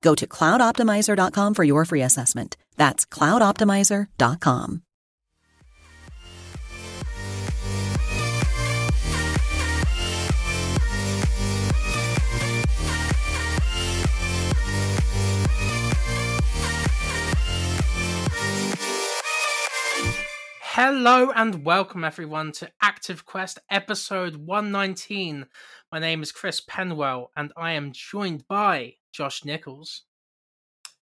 Go to cloudoptimizer.com for your free assessment. That's cloudoptimizer.com. Hello and welcome everyone to Active Quest episode 119. My name is Chris Penwell and I am joined by Josh Nichols.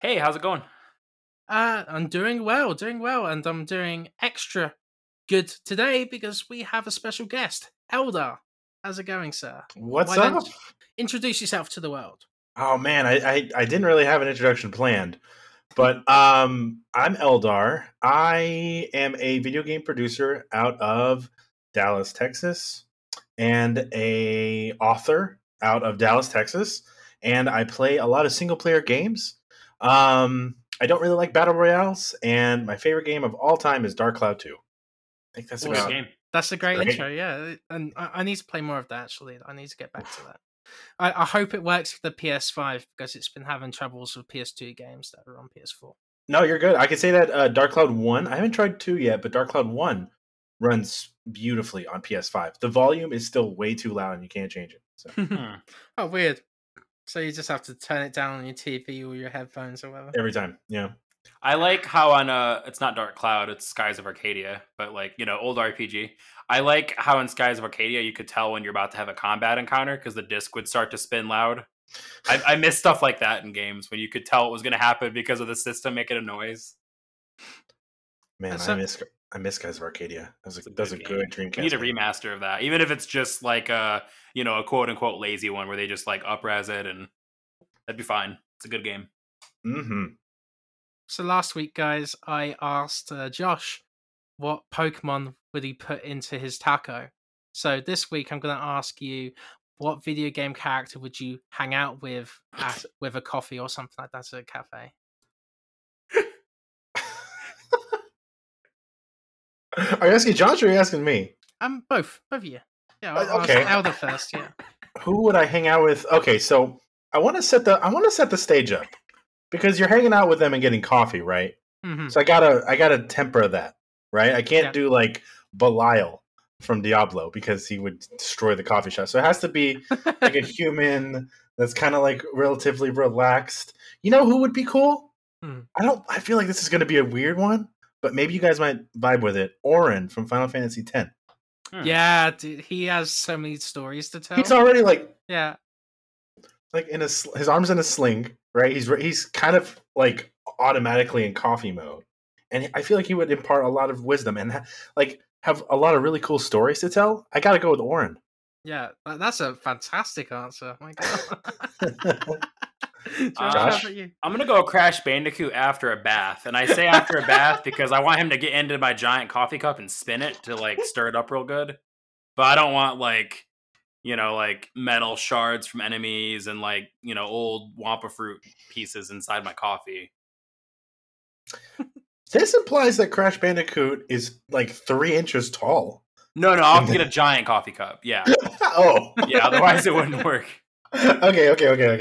Hey, how's it going? I'm doing well, and I'm doing extra good today because we have a special guest, Eldar. How's it going, sir? What's up? Introduce yourself to the world. Oh man, I didn't really have an introduction planned. But I'm Eldar. I am a video game producer out of Dallas, Texas, and a author out of Dallas, Texas. And I play a lot of single-player games. I don't really like battle royales, and my favorite game of all time is Dark Cloud 2. I think that's a great game. That's a great intro, yeah. And I need to play more of that, actually. I need to get back to that. I hope it works for the PS5 because it's been having troubles with PS2 games that are on PS4. No, you're good. I can say that Dark Cloud 1, I haven't tried 2 yet, but Dark Cloud 1 runs beautifully on PS5. The volume is still way too loud and you can't change it. So. Oh, weird. So you just have to turn it down on your TV or your headphones or whatever? Every time, yeah. I like how on it's not Dark Cloud, it's Skies of Arcadia, but like, you know, old RPG. I like how in Skies of Arcadia you could tell when you're about to have a combat encounter because the disc would start to spin loud. I miss stuff like that in games when you could tell it was going to happen because of the system making a noise. Man, I miss Skies of Arcadia. That was a good Dreamcast. We need a remaster of that, even if it's just like a quote unquote lazy one where they just like up-res it, and that'd be fine. It's a good game. Mm-hmm. So last week, guys, I asked Josh what Pokemon would he put into his taco. So this week, I'm going to ask you what video game character would you hang out with a coffee or something like that at a cafe? Are you asking Josh or are you asking me? Both of you. Yeah, okay. I'll ask Elder first, yeah. Who would I hang out with? Okay, so I want to set the stage up. Because you're hanging out with them and getting coffee, right? Mm-hmm. So I gotta temper that, right? I can't do like Belial from Diablo because he would destroy the coffee shop. So it has to be like a human that's kind of like relatively relaxed. You know who would be cool? Mm. I feel like this is going to be a weird one, but maybe you guys might vibe with it. Orin from Final Fantasy X. Hmm. Yeah, dude, he has so many stories to tell. He's already like in his arms in a sling. Right, he's kind of like automatically in coffee mode, and I feel like he would impart a lot of wisdom and have a lot of really cool stories to tell. I gotta go with Orin. Yeah, that's a fantastic answer. My God, Josh, I'm gonna go Crash Bandicoot after a bath, and I say after a bath because I want him to get into my giant coffee cup and spin it to like stir it up real good. But I don't want like metal shards from enemies and old Wampa fruit pieces inside my coffee. This implies that Crash Bandicoot is like 3 inches tall. No, I'll get a giant coffee cup. Yeah. Oh. Yeah, otherwise it wouldn't work. Okay.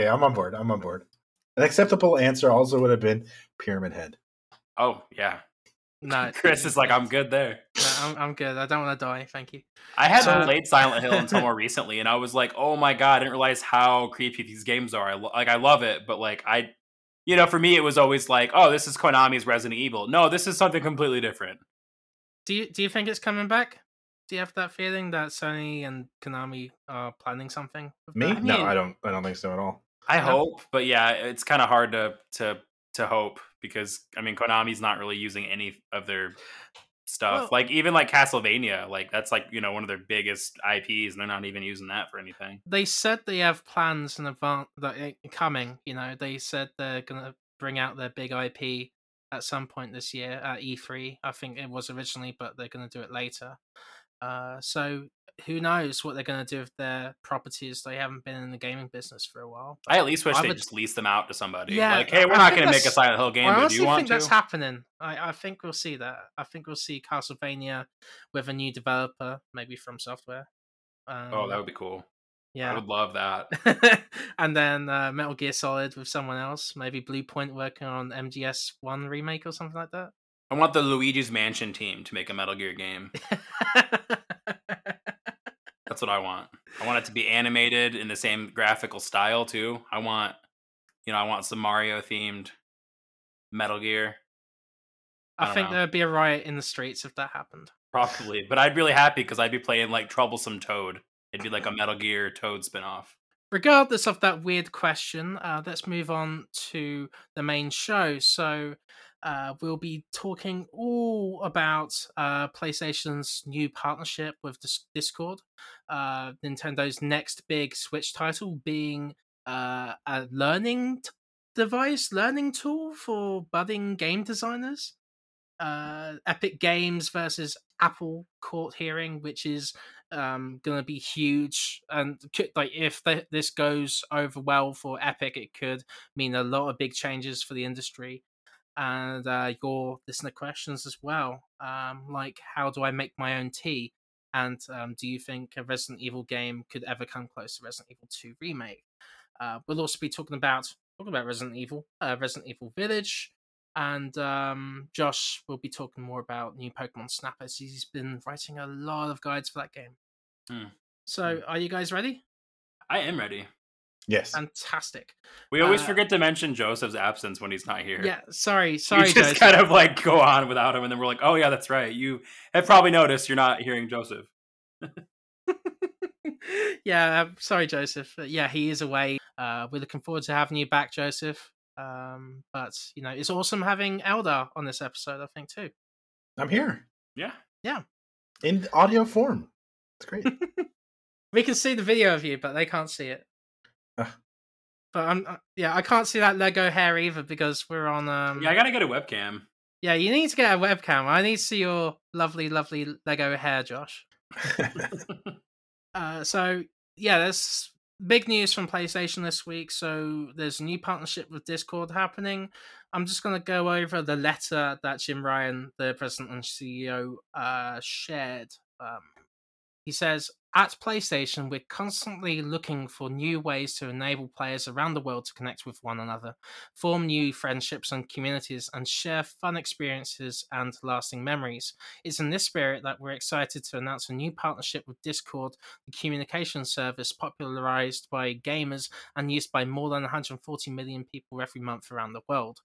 I'm on board. An acceptable answer also would have been Pyramid Head. Oh, yeah. No, Chris is like, I'm good there. No, I'm good. I don't want to die. Thank you. I hadn't played Silent Hill until more recently, and I was like, oh my God, I didn't realize how creepy these games are. I love it, but for me, it was always like, oh, this is Konami's Resident Evil. No, this is something completely different. Do you think it's coming back? Do you have that feeling that Sony and Konami are planning something? Me? I mean, no, I don't think so at all. I hope, but yeah, it's kind of hard to hope because I mean, Konami's not really using any of their stuff. Well, like even like Castlevania, like that's like, you know, one of their biggest IPs, and they're not even using that for anything. They said they have plans in advance that are coming. You know, they said they're gonna bring out their big IP at some point this year at E3. I think it was originally, but they're gonna do it later. So who knows what they're going to do with their properties? They haven't been in the gaming business for a while. I at least wish they would just lease them out to somebody. Yeah, like, hey, we're not going to make a Silent Hill game. Do you want to? I think that's happening. I think we'll see that. I think we'll see Castlevania with a new developer, maybe from software. Oh, that would be cool. Yeah, I would love that. And then Metal Gear Solid with someone else, maybe Bluepoint working on MGS1 remake or something like that. I want the Luigi's Mansion team to make a Metal Gear game. That's what I want. I want it to be animated in the same graphical style too. I want some Mario themed Metal Gear. I think there would be a riot in the streets if that happened. Probably, but I'd be really happy because I'd be playing like Troublesome Toad. It'd be like a Metal Gear Toad spinoff. Regardless of that weird question, let's move on to the main show. So we'll be talking all about PlayStation's new partnership with Discord, Nintendo's next big Switch title being a learning tool for budding game designers. Epic Games versus Apple court hearing, which is going to be huge, and could, like, if this goes over well for Epic, it could mean a lot of big changes for the industry. And your listener questions as well, like how do I make my own tea, and do you think a Resident Evil game could ever come close to Resident Evil 2 remake? We'll also be talking about Resident Evil Village, and Josh will be talking more about new Pokemon Snap as he's been writing a lot of guides for that game. So are you guys ready? I am ready. Yes. Fantastic. We always forget to mention Joseph's absence when he's not here. Yeah, sorry, Joseph. We just kind of like go on without him, and then we're like, oh yeah, that's right. You have probably noticed you're not hearing Joseph. Yeah, sorry, Joseph. Yeah, he is away. We're looking forward to having you back, Joseph. But, you know, it's awesome having Eldar on this episode, I think, too. I'm here. Yeah. Yeah. In audio form. It's great. We can see the video of you, but they can't see it. But I can't see that Lego hair either because we're on. Yeah, I gotta get a webcam. Yeah, you need to get a webcam. I need to see your lovely, lovely Lego hair, Josh. So yeah, there's big news from PlayStation this week. So there's a new partnership with Discord happening. I'm just gonna go over the letter that Jim Ryan, the president and CEO, shared. He says, at PlayStation, we're constantly looking for new ways to enable players around the world to connect with one another, form new friendships and communities, and share fun experiences and lasting memories. It's in this spirit that we're excited to announce a new partnership with Discord, the communication service popularized by gamers and used by more than 140 million people every month around the world.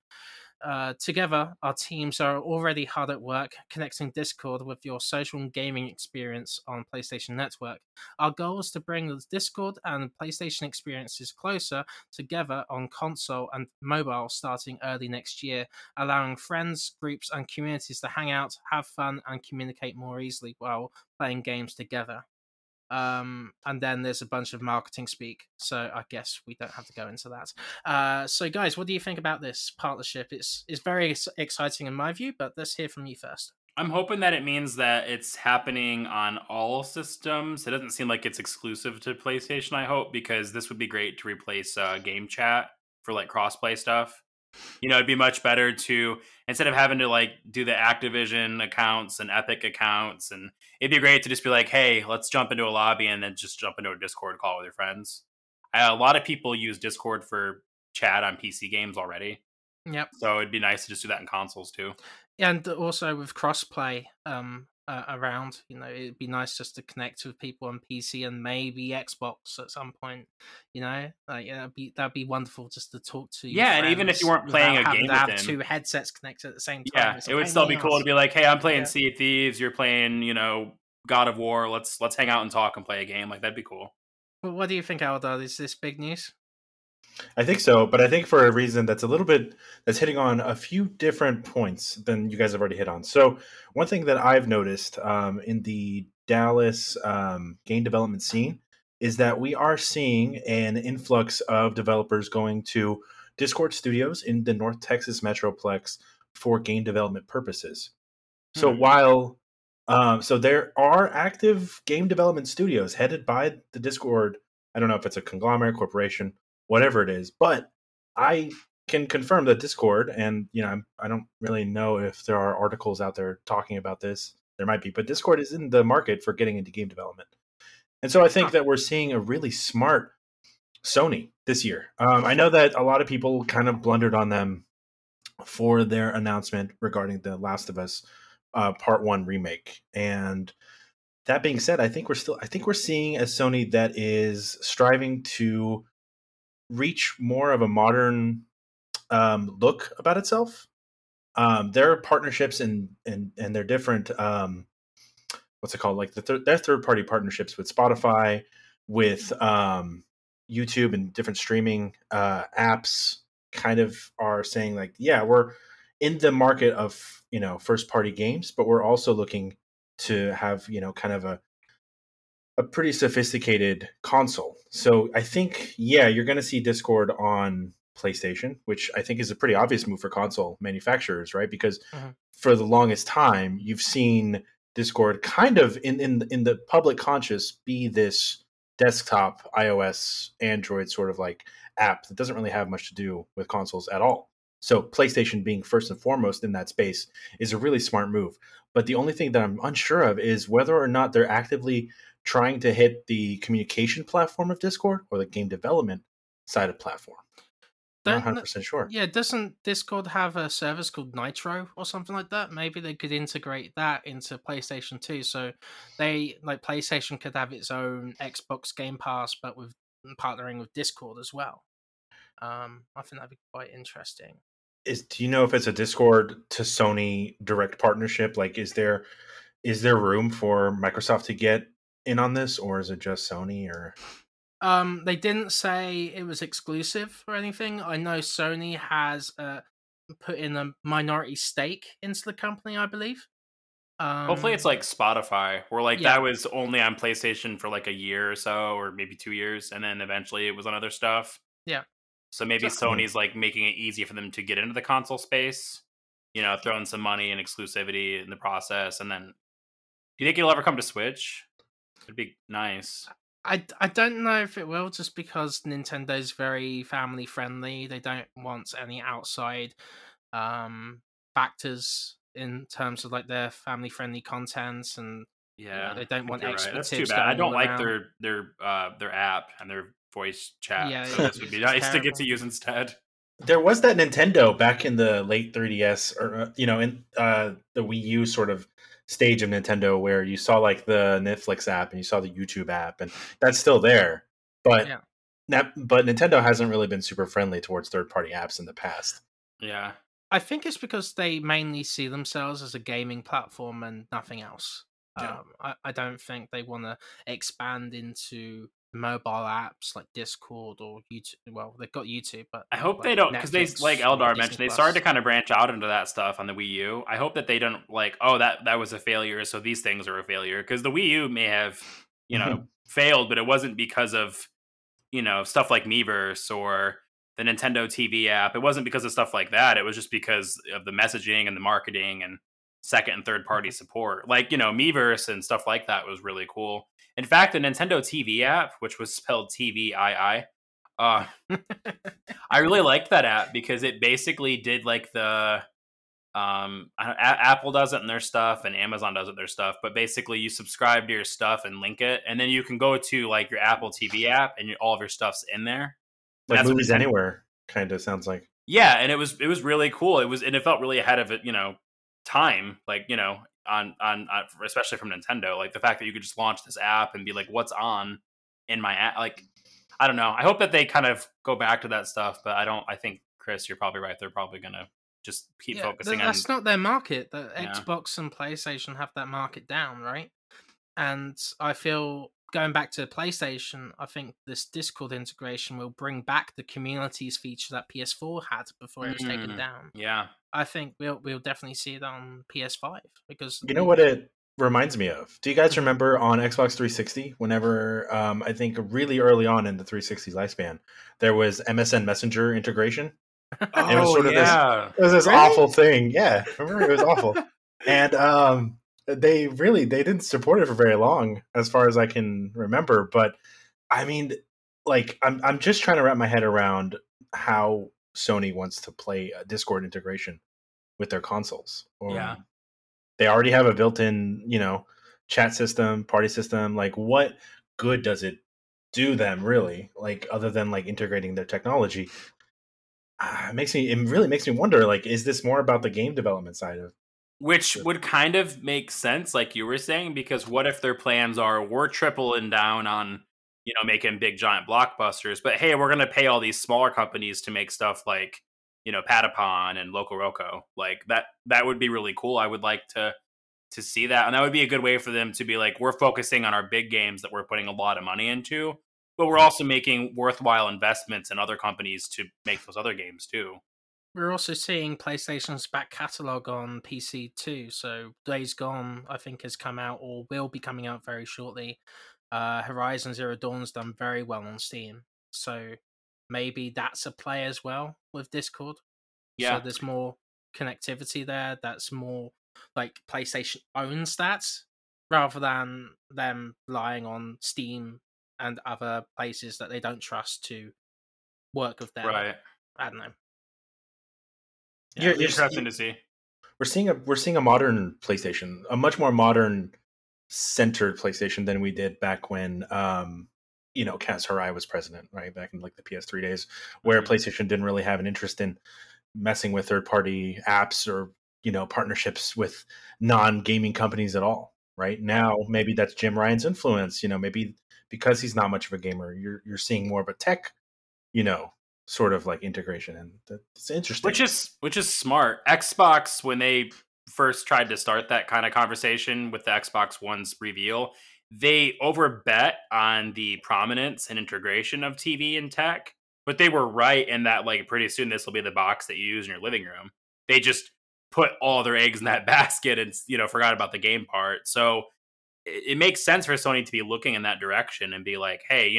Together, our teams are already hard at work connecting Discord with your social and gaming experience on PlayStation Network. Our goal is to bring the Discord and PlayStation experiences closer together on console and mobile starting early next year, allowing friends, groups, and communities to hang out, have fun, and communicate more easily while playing games together. And then there's a bunch of marketing speak, so I guess we don't have to go into that. So guys, what do you think about this partnership? It's very exciting in my view, but let's hear from you first. I'm hoping that it means that it's happening on all systems. It doesn't seem like it's exclusive to PlayStation, I hope, because this would be great to replace game chat for like crossplay stuff. You know, it'd be much better to, instead of having to like do the Activision accounts and Epic accounts, and it'd be great to just be like, hey, let's jump into a lobby and then just jump into a Discord call with your friends. A lot of people use Discord for chat on PC games already. Yep. So it'd be nice to just do that in consoles too. And also with crossplay, around. You know, it'd be nice just to connect with people on PC and maybe Xbox at some point. You know, like that'd be wonderful just to talk to. Yeah, and even if you weren't playing a game, have two headsets connected at the same time. Yeah, it would still be cool to be like, hey, I'm playing Sea of Thieves. You're playing, you know, God of War. Let's hang out and talk and play a game. Like that'd be cool. Well, what do you think, Eldar? Is this big news? I think so, but I think for a reason that's a little bit that's hitting on a few different points than you guys have already hit on. So one thing that I've noticed in the Dallas game development scene is that we are seeing an influx of developers going to Discord studios in the North Texas Metroplex for game development purposes. So so there are active game development studios headed by the Discord. I don't know if it's a conglomerate corporation, whatever it is, but I can confirm that Discord, and you know, I don't really know if there are articles out there talking about this. There might be, but Discord is in the market for getting into game development, and so I think that we're seeing a really smart Sony this year. I know that a lot of people kind of blundered on them for their announcement regarding the Last of Us Part 1 remake, and that being said, I think we're seeing a Sony that is striving to reach more of a modern look about itself. Their partnerships and their different what's it called, like their third party partnerships with Spotify, with YouTube and different streaming apps, kind of are saying like, yeah, we're in the market of, you know, first party games, but we're also looking to have, you know, kind of a pretty sophisticated console. So I think, yeah, you're going to see Discord on PlayStation, which I think is a pretty obvious move for console manufacturers, right? Because for the longest time, you've seen Discord kind of in the public conscious be this desktop, iOS, Android sort of like app that doesn't really have much to do with consoles at all. So PlayStation being first and foremost in that space is a really smart move. But the only thing that I'm unsure of is whether or not they're actively trying to hit the communication platform of Discord or the game development side of platform. I'm not 100% sure. Yeah, doesn't Discord have a service called Nitro or something like that? Maybe they could integrate that into PlayStation 2. So they, like PlayStation, could have its own Xbox Game Pass, but with partnering with Discord as well. I think that'd be quite interesting. Do you know if it's a Discord to Sony direct partnership? Like, is there room for Microsoft to get in on this, or is it just Sony? Or they didn't say it was exclusive or anything. I know Sony has put in a minority stake into the company, I believe. Hopefully it's like Spotify, where like that was only on PlayStation for like a year or so, or maybe 2 years, and then eventually it was on other stuff. Yeah. So maybe Sony's like making it easy for them to get into the console space, you know, throwing some money and exclusivity in the process. And then do you think it'll ever come to Switch? It'd be nice. I don't know if it will, just because Nintendo's very family friendly. They don't want any outside factors in terms of like their family friendly contents, and you know, they don't want expletives. Right. That's too bad. I don't like their app and their voice chat. Yeah, so this would be nice to get to use instead. There was that Nintendo back in the late 3DS, or you know, in the Wii U sort of stage of Nintendo, where you saw like the Netflix app and you saw the YouTube app, and that's still there, but but Nintendo hasn't really been super friendly towards third-party apps in the past. Yeah, I think it's because they mainly see themselves as a gaming platform and nothing else. I don't think they want to expand into mobile apps like Discord or YouTube. Well, they've got YouTube, but I hope they don't, because they, like Eldar mentioned, they started to kind of branch out into that stuff on the Wii U. I hope that they don't like, oh, that was a failure, so these things are a failure, because the Wii U may have, you know, failed, but it wasn't because of, you know, stuff like Miiverse or the Nintendo TV app. It wasn't because of stuff like that. It was just because of the messaging and the marketing and second and third party support. Like, you know, Miiverse and stuff like that was really cool. In fact, the Nintendo TV app, which was spelled TVII, I really liked that app because it basically did like the Apple does it in their stuff and Amazon does it in their stuff, but basically you subscribe to your stuff and link it, and then you can go to like your Apple TV app and all of your stuff's in there. Like Movies Anywhere kind of sounds like. Yeah, and it was really cool. It felt really ahead of it, you know, time. Like, you know, on especially from Nintendo, like the fact that you could just launch this app and be like, what's on in my app? Like, I don't know. I hope that they kind of go back to that stuff, but I think, Chris, you're probably right. They're probably going to just keep focusing on... That's not their market. Xbox and PlayStation have that market down, right? And I feel, going back to PlayStation, I think this Discord integration will bring back the communities feature that PS4 had before it was taken down. Yeah. I think we'll definitely see it on PS5 because... You know what it reminds me of? Do you guys remember on Xbox 360, whenever, I think really early on in the 360's lifespan, there was MSN Messenger integration? Oh, it was sort of this really? Awful thing. Yeah, I remember it was awful. And they didn't support it for very long, as far as I can remember. But I mean, like, I'm just trying to wrap my head around how Sony wants to play Discord integration with their consoles. Yeah, they already have a built-in, chat system, party system. Like, what good does it do them, really? Like, other than like integrating their technology. It really makes me wonder, like, is this more about the game development side of, which would kind of make sense, like you were saying, because what if their plans are, we're tripling down on, making big giant blockbusters, but hey, we're going to pay all these smaller companies to make stuff like, Patapon and Loco Roco. Like that would be really cool. I would like to see that. And that would be a good way for them to be like, we're focusing on our big games that we're putting a lot of money into, but we're also making worthwhile investments in other companies to make those other games too. We're also seeing PlayStation's back catalog on PC too. So Days Gone, I think, has come out or will be coming out very shortly. Horizon Zero Dawn's done very well on Steam. So maybe that's a play as well with Discord. Yeah. So there's more connectivity there. That's more like PlayStation owns that rather than them relying on Steam and other places that they don't trust to work with them. Right. I don't know. Yeah, interesting to see. We're seeing a modern PlayStation, a much more modern centered PlayStation than we did back when Kaz Hirai was president, right? Back in like the PS3 days, where PlayStation didn't really have an interest in messing with third party apps or, partnerships with non-gaming companies at all. Right now, maybe that's Jim Ryan's influence, maybe because he's not much of a gamer, you're seeing more of a tech, sort of like integration, and that's interesting. Which is smart. Xbox, when they first tried to start that kind of conversation with the Xbox One's reveal, they overbet on the prominence and integration of TV and tech, but they were right in that like pretty soon this will be the box that you use in your living room. They just put all their eggs in that basket and forgot about the game part. So it makes sense for Sony to be looking in that direction and be like, hey,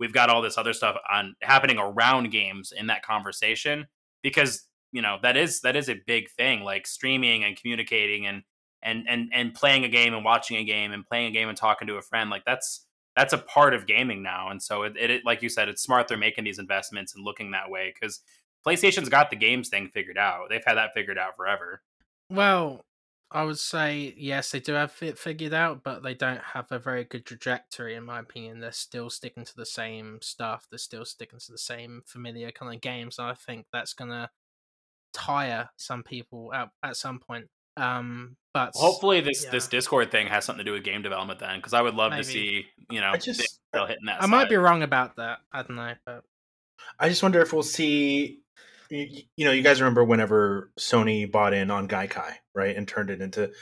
we've got all this other stuff on happening around games in that conversation, because that is a big thing, like streaming and communicating and playing a game and watching a game and playing a game and talking to a friend. Like that's a part of gaming now. And so it like you said, it's smart they're making these investments and looking that way, because PlayStation's got the games thing figured out. They've had that figured out forever. Well, I would say, yes, they do have it figured out, but they don't have a very good trajectory, in my opinion. They're still sticking to the same stuff. They're still sticking to the same familiar kind of games. I think that's going to tire some people out at some point. But hopefully this Discord thing has something to do with game development then, because I would love to see, they'll hitting that. I might be wrong about that. I don't know. But I just wonder if we'll see... you guys remember whenever Sony bought in on Gaikai, right? And turned it into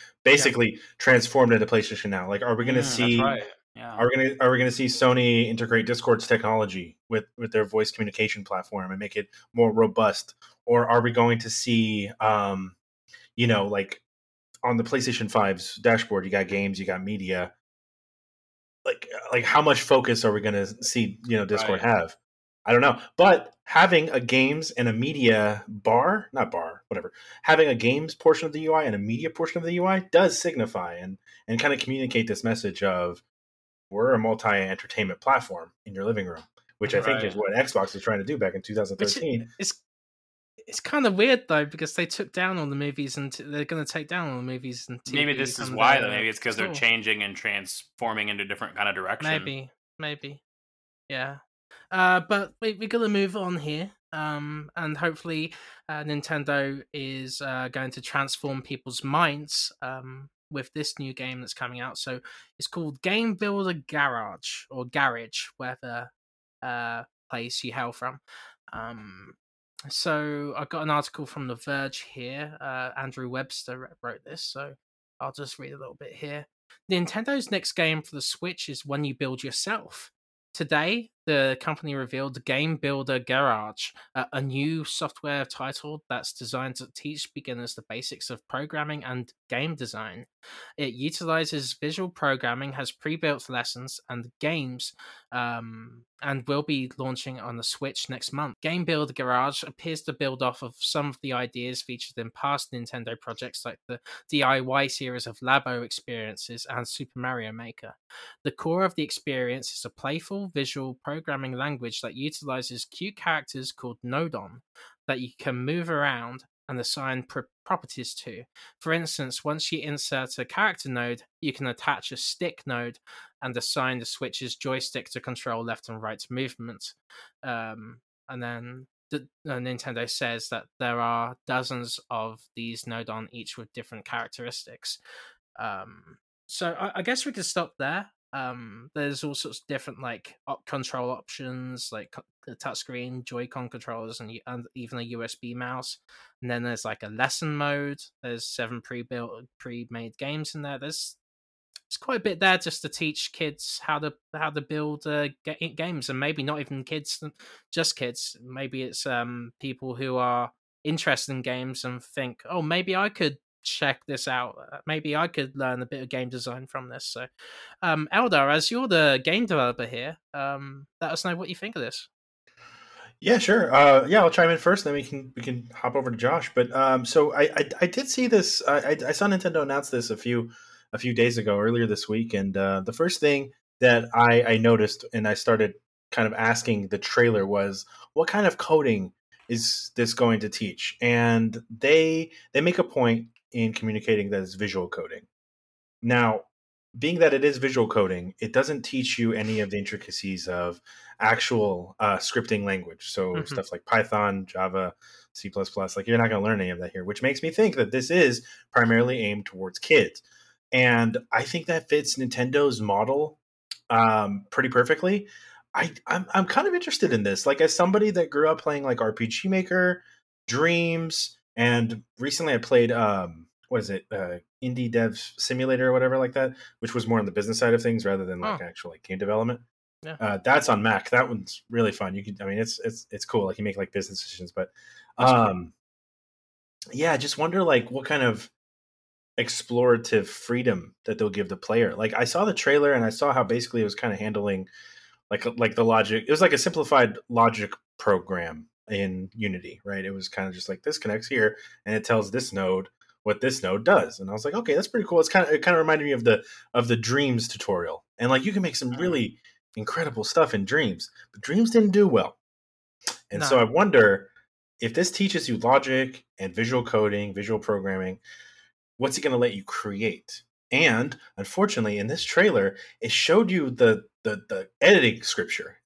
transformed into PlayStation Now. Like, are we going to see, right. Yeah. Are we going to see Sony integrate Discord's technology with their voice communication platform and make it more robust? Or are we going to see, like on the PlayStation 5's dashboard, you got games, you got media, like how much focus are we going to see, Discord have? I don't know, but having a games and a media having a games portion of the UI and a media portion of the UI does signify and kind of communicate this message of we're a multi-entertainment platform in your living room, which I think is what Xbox was trying to do back in 2013. It's kind of weird though, because they took down all the movies and they're going to take down all the movies and TV. Maybe this is why though. Maybe it's because they're changing and transforming into different kind of direction. Maybe, yeah. But we're going to move on here, and hopefully Nintendo is going to transform people's minds with this new game that's coming out. So it's called Game Builder Garage, or Garage, wherever place you hail from. So I got an article from The Verge here. Andrew Webster wrote this, so I'll just read a little bit here. Nintendo's next game for the Switch is one you build yourself. Today, the company revealed Game Builder Garage, a new software title that's designed to teach beginners the basics of programming and game design. It utilizes visual programming, has pre-built lessons and games, and will be launching on the Switch next month. Game Builder Garage appears to build off of some of the ideas featured in past Nintendo projects like the DIY series of Labo experiences and Super Mario Maker. The core of the experience is a playful visual programming language that utilizes cute characters called nodon that you can move around and assign properties to. For instance, once you insert a character node, you can attach a stick node and assign the Switch's joystick to control left and right movement. And then Nintendo says that there are dozens of these nodon, each with different characteristics. So I guess we could stop there. There's all sorts of different control options, like touchscreen, Joy-Con controllers, and even a USB mouse. And then there's a lesson mode. There's 7 pre-made games in there. There's quite a bit there just to teach kids how to build games, and maybe not even kids, just kids. Maybe it's people who are interested in games and think, oh, maybe I could check this out, maybe I could learn a bit of game design from this. So Eldar, as you're the game developer here, let us know what you think of this. I'll chime in first, then we can hop over to Josh. But so I did see this. I saw Nintendo announce this a few days ago, earlier this week, and the first thing that I noticed, and I started kind of asking the trailer, was what kind of coding is this going to teach? And they make a point in communicating that it's visual coding. Now, being that it is visual coding, it doesn't teach you any of the intricacies of actual scripting language. So stuff like Python, Java, C++, you're not going to learn any of that here, which makes me think that this is primarily aimed towards kids. And I think that fits Nintendo's model pretty perfectly. I'm kind of interested in this. As somebody that grew up playing RPG Maker, Dreams, and recently I played Indie Dev Simulator or whatever that, which was more on the business side of things rather than actual game development. Yeah. That's on Mac. That one's really fun. It's cool. You make business decisions, but I just wonder what kind of explorative freedom that they'll give the player. I saw the trailer and I saw how basically it was kind of handling the logic. It was a simplified logic program in Unity, right? It was kind of just this connects here and it tells this node what this node does. And I was like, okay, that's pretty cool. It kind of reminded me of the Dreams tutorial. And you can make some really incredible stuff in Dreams, but Dreams didn't do well. And so I wonder if this teaches you logic and visual coding, visual programming, what's it going to let you create? And unfortunately, in this trailer, it showed you the editing scripture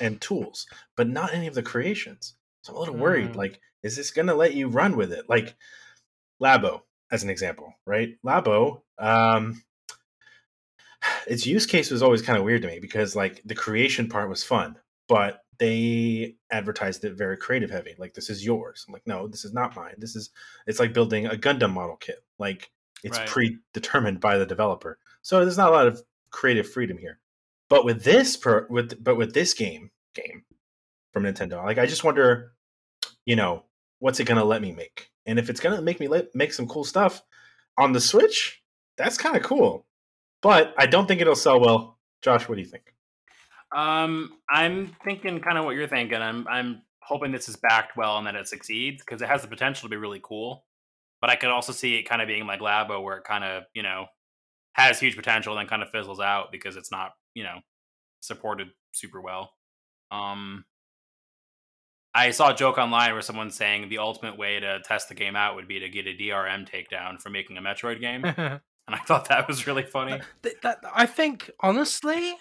and tools, but not any of the creations. So I'm a little worried. Is this going to let you run with it? Labo, as an example, right? Labo, its use case was always kind of weird to me because the creation part was fun, but they advertised it very creative heavy. This is yours. I'm no, this is not mine. It's like building a Gundam model kit. It's right. Predetermined by the developer. So there's not a lot of creative freedom here. But with this game from Nintendo, I just wonder, what's it going to let me make? And if it's going to make me make some cool stuff on the Switch, that's kind of cool. But I don't think it'll sell well. Josh, what do you think? I'm thinking kind of what you're thinking. I'm hoping this is backed well and that it succeeds because it has the potential to be really cool. But I could also see it kind of being like Labo, where it kind of, has huge potential and then kind of fizzles out because it's not, supported super well. I saw a joke online where someone's saying the ultimate way to test the game out would be to get a DRM takedown for making a Metroid game. And I thought that was really funny. I think, honestly,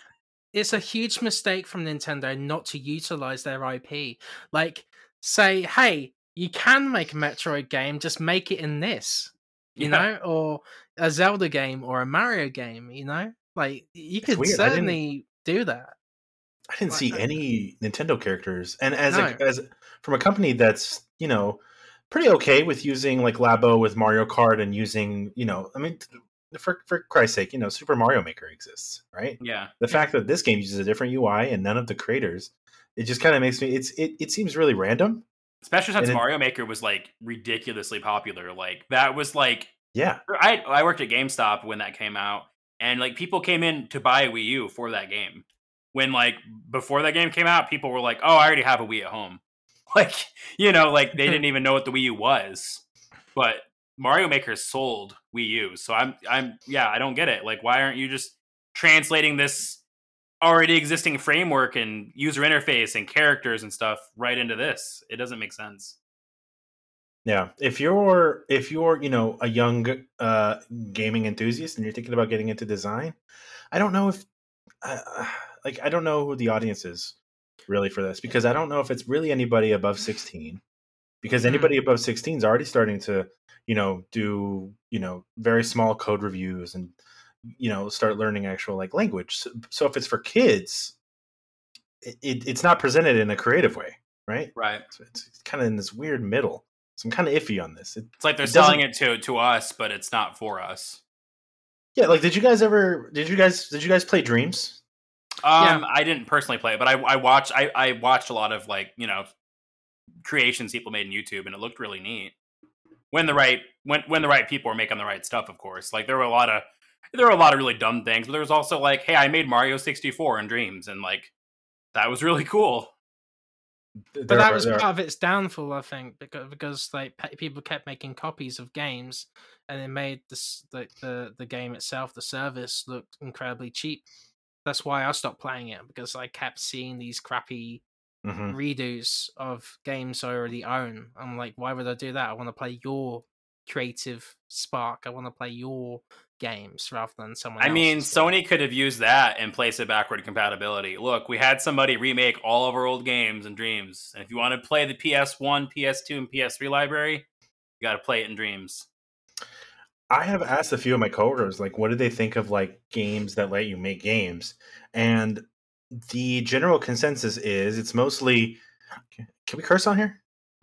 it's a huge mistake from Nintendo not to utilize their IP. Say, hey, you can make a Metroid game, just make it in this, you know? Or a Zelda game or a Mario game, you know? Like, you could certainly do that. I didn't see any Nintendo characters. And as from a company that's, you know, pretty okay with using, like, Labo with Mario Kart and using, you know, I mean, for Christ's sake, you know, Super Mario Maker exists, right? Yeah. The fact that this game uses a different UI and none of the creators, it just kind of makes me, it seems really random. Especially since Mario Maker was, like, ridiculously popular. Like, that was, like... Yeah. I worked at GameStop when that came out, and, like, people came in to buy a Wii U for that game. When, like, before that game came out, people were like, oh, I already have a Wii at home. Like, you know, like, they didn't even know what the Wii U was. But Mario Maker sold Wii U, so I don't get it. Like, why aren't you just translating this already existing framework and user interface and characters and stuff right into this? It doesn't make sense. Yeah. If you're, you know, a young gaming enthusiast and you're thinking about getting into design, I don't know if I don't know who the audience is really for this, because I don't know if it's really anybody above 16, because anybody above 16 is already starting to, you know, do, you know, very small code reviews and, you know, start learning actual, like, language. So if it's for kids, it's not presented in a creative way, right? Right. So it's kind of in this weird middle. So I'm kind of iffy on this. It's like they're selling it to us, but it's not for us. Yeah. Like, did you guys play Dreams? Yeah. I didn't personally play it, but I watched a lot of, like, you know, creations people made on YouTube, and it looked really neat when the right people are making the right stuff. Of course, like, there were a lot of really dumb things, but there was also, like, hey, I made Mario 64 in Dreams, and, like, that was really cool. But that was part of its downfall, I think, because like, people kept making copies of games, and it made the game itself, the service, look incredibly cheap. That's why I stopped playing it, because I kept seeing these crappy redos of games I already own. I'm like, why would I do that? I want to play your creative spark. I want to play your games rather than someone else's. I mean, Sony could have used that in place of backward compatibility. Look, we had somebody remake all of our old games in Dreams, and if you want to play the PS1, PS2, and PS3 library, you got to play it in Dreams. I have asked a few of my coworkers, like, what do they think of, like, games that let you make games? And the general consensus is it's mostly... Can we curse on here?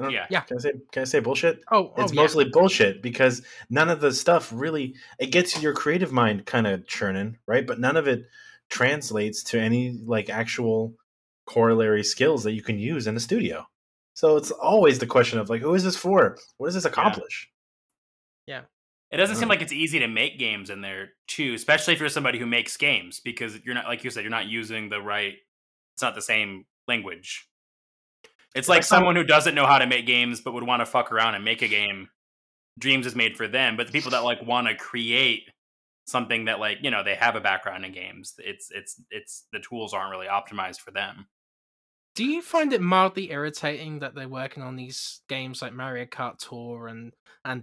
Yeah. Can I say bullshit? It's mostly bullshit, because none of the stuff really, it gets your creative mind kind of churning, right? But none of it translates to any, like, actual corollary skills that you can use in the studio. So it's always the question of, like, who is this for? What does this accomplish? Yeah. It doesn't seem like it's easy to make games in there too, especially if you're somebody who makes games, because you're not, like you said, you're not using the right, it's not the same language. It's like someone who doesn't know how to make games but would want to fuck around and make a game. Dreams is made for them, but the people that, like, want to create something that, like, you know, they have a background in games, it's the tools aren't really optimized for them. Do you find it mildly irritating that they're working on these games like Mario Kart Tour and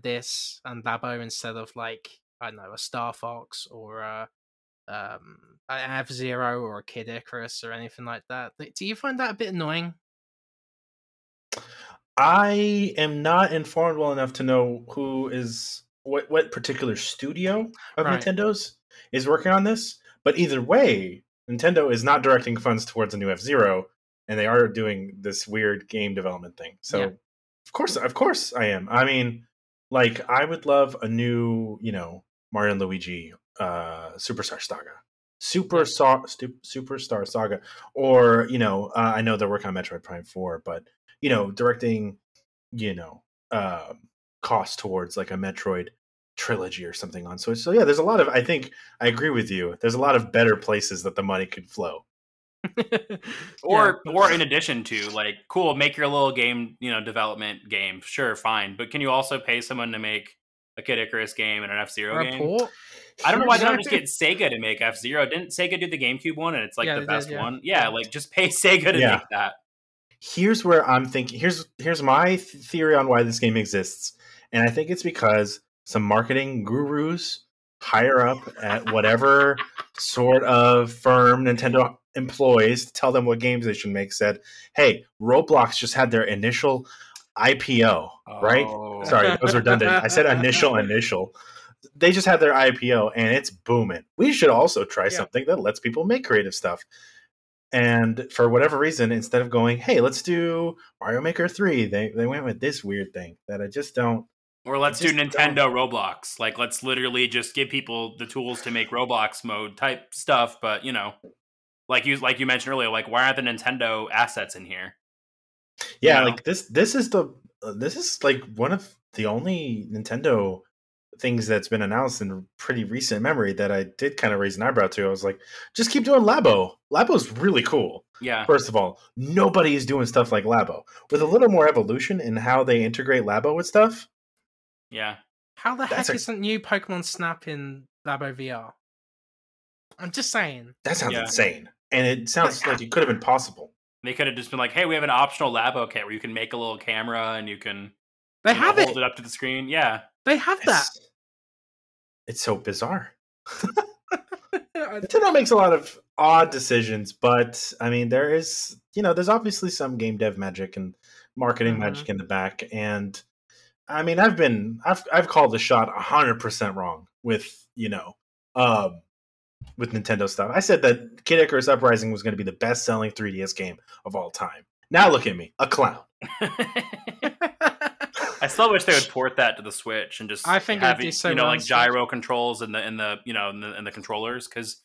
this and Labo instead of, like, I don't know, a Star Fox or a F-Zero or a Kid Icarus or anything like that? Do you find that a bit annoying? I am not informed well enough to know who is what particular studio of Nintendo's is working on this. But either way, Nintendo is not directing funds towards a new F-Zero, and they are doing this weird game development thing. So, Of course I am. I mean, like, I would love a new, you know, Mario and Luigi Superstar Saga. Superstar Saga. Or, you know, I know they're working on Metroid Prime 4, but... you know, directing, you know, costs towards, like, a Metroid trilogy or something on Switch. So, yeah, there's a lot of, I think, I agree with you. There's a lot of better places that the money could flow. Or in addition to, like, cool, make your little game, you know, development game. Sure, fine. But can you also pay someone to make a Kid Icarus game and an F-Zero game? I don't know why they don't just get Sega to make F-Zero. Didn't Sega do the GameCube one, and it's, like, the best one? Yeah, like, just pay Sega to make that. Here's where I'm thinking. Here's my theory on why this game exists, and I think it's because some marketing gurus higher up at whatever sort of firm Nintendo employs to tell them what games they should make said, "Hey, Roblox just had their initial IPO, right?" Sorry, that was redundant. I said initial. They just had their IPO and it's booming. We should also try something that lets people make creative stuff. And for whatever reason, instead of going, hey, let's do Mario Maker 3, they went with this weird thing that I just don't. Or let's do Nintendo Roblox. Like, let's literally just give people the tools to make Roblox mode type stuff. But, you know, like you mentioned earlier, like, why aren't the Nintendo assets in here? Yeah, you know? Like this is like one of the only Nintendo things that's been announced in pretty recent memory that I did kind of raise an eyebrow to. I was like, just keep doing Labo. Labo's really cool. Yeah. First of all, nobody is doing stuff like Labo. With a little more evolution in how they integrate Labo with stuff. Yeah. How the heck isn't new Pokemon Snap in Labo VR? I'm just saying. That sounds insane. And it sounds like it could have been possible. They could have just been like, hey, we have an optional Labo kit where you can make a little camera and you can hold it up to the screen. Yeah. They have that. It's so bizarre. Nintendo makes a lot of odd decisions, but I mean, there is, you know, there's obviously some game dev magic and marketing magic in the back. And I mean, I've called the shot 100% wrong with, you know, with Nintendo stuff. I said that Kid Icarus Uprising was going to be the best selling 3DS game of all time. Now look at me, a clown. I still wish they would port that to the Switch and just like gyro controls and the controllers, because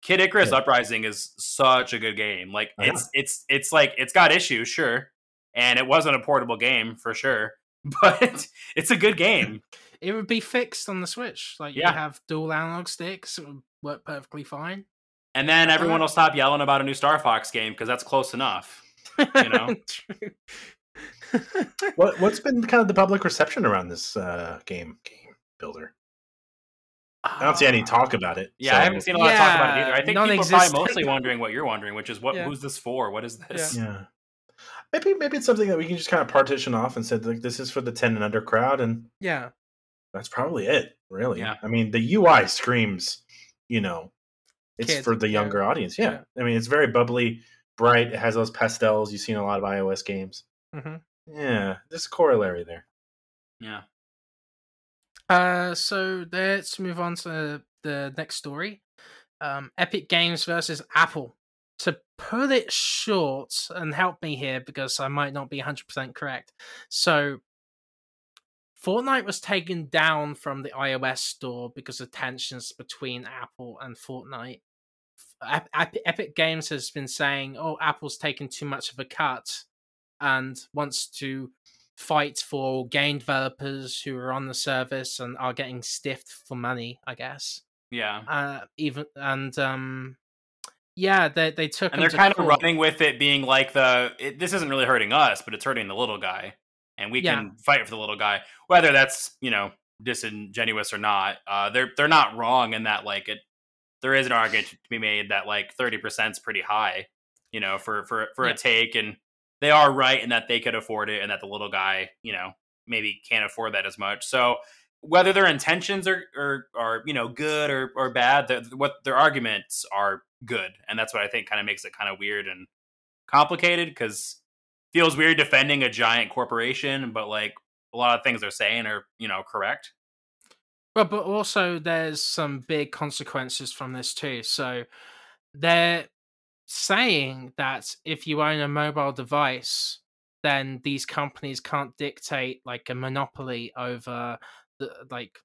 Kid Icarus Uprising is such a good game. Like it's like it's got issues, sure, and it wasn't a portable game for sure, but it's a good game. It would be fixed on the Switch. Like you have dual analog sticks, it would work perfectly fine. And then everyone will stop yelling about a new Star Fox game because that's close enough. You know. True. What's been kind of the public reception around this game builder? I don't see any talk about it. Yeah, so. I haven't seen a lot of talk about it either. I think people are probably mostly wondering what you're wondering, which is who's this for? What is this? Yeah. Maybe it's something that we can just kind of partition off and said, like, this is for the 10 and under crowd, and that's probably it, really. Yeah. I mean, the UI screams, you know, it's kids, for the younger audience. Yeah. I mean, it's very bubbly, bright. It has those pastels. You've seen a lot of iOS games. Mm-hmm. Yeah, there's a corollary there. Yeah. So let's move on to the next story. Epic Games versus Apple. To put it short, and help me here because I might not be 100% correct. So Fortnite was taken down from the iOS store because of tensions between Apple and Fortnite. Epic Games has been saying, oh, Apple's taken too much of a cut, and wants to fight for game developers who are on the service and are getting stiffed for money, I guess. Yeah. They took. And they're kind of running with it being like this isn't really hurting us, but it's hurting the little guy, and we can fight for the little guy, whether that's, you know, disingenuous or not. They're not wrong in that, like, there is an argument to be made that, like, 30% is pretty high, you know, for a take. And they are right in that they could afford it and that the little guy, you know, maybe can't afford that as much. So whether their intentions are you know, good or bad, what their arguments are good. And that's what I think kind of makes it kind of weird and complicated, because it feels weird defending a giant corporation, but, like, a lot of things they're saying are, you know, correct. Well, but also there's some big consequences from this too. So they're saying that if you own a mobile device, then these companies can't dictate, like, a monopoly over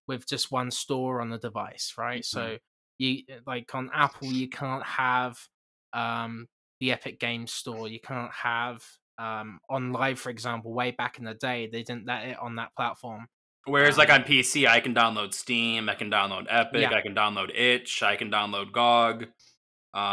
with just one store on the device, right? Mm-hmm. So you, like, on Apple, you can't have the Epic Games Store. You can't have on Live, for example. Way back in the day, they didn't let it on that platform. Whereas, like, on PC, I can download Steam, I can download Epic, I can download Itch, I can download GOG.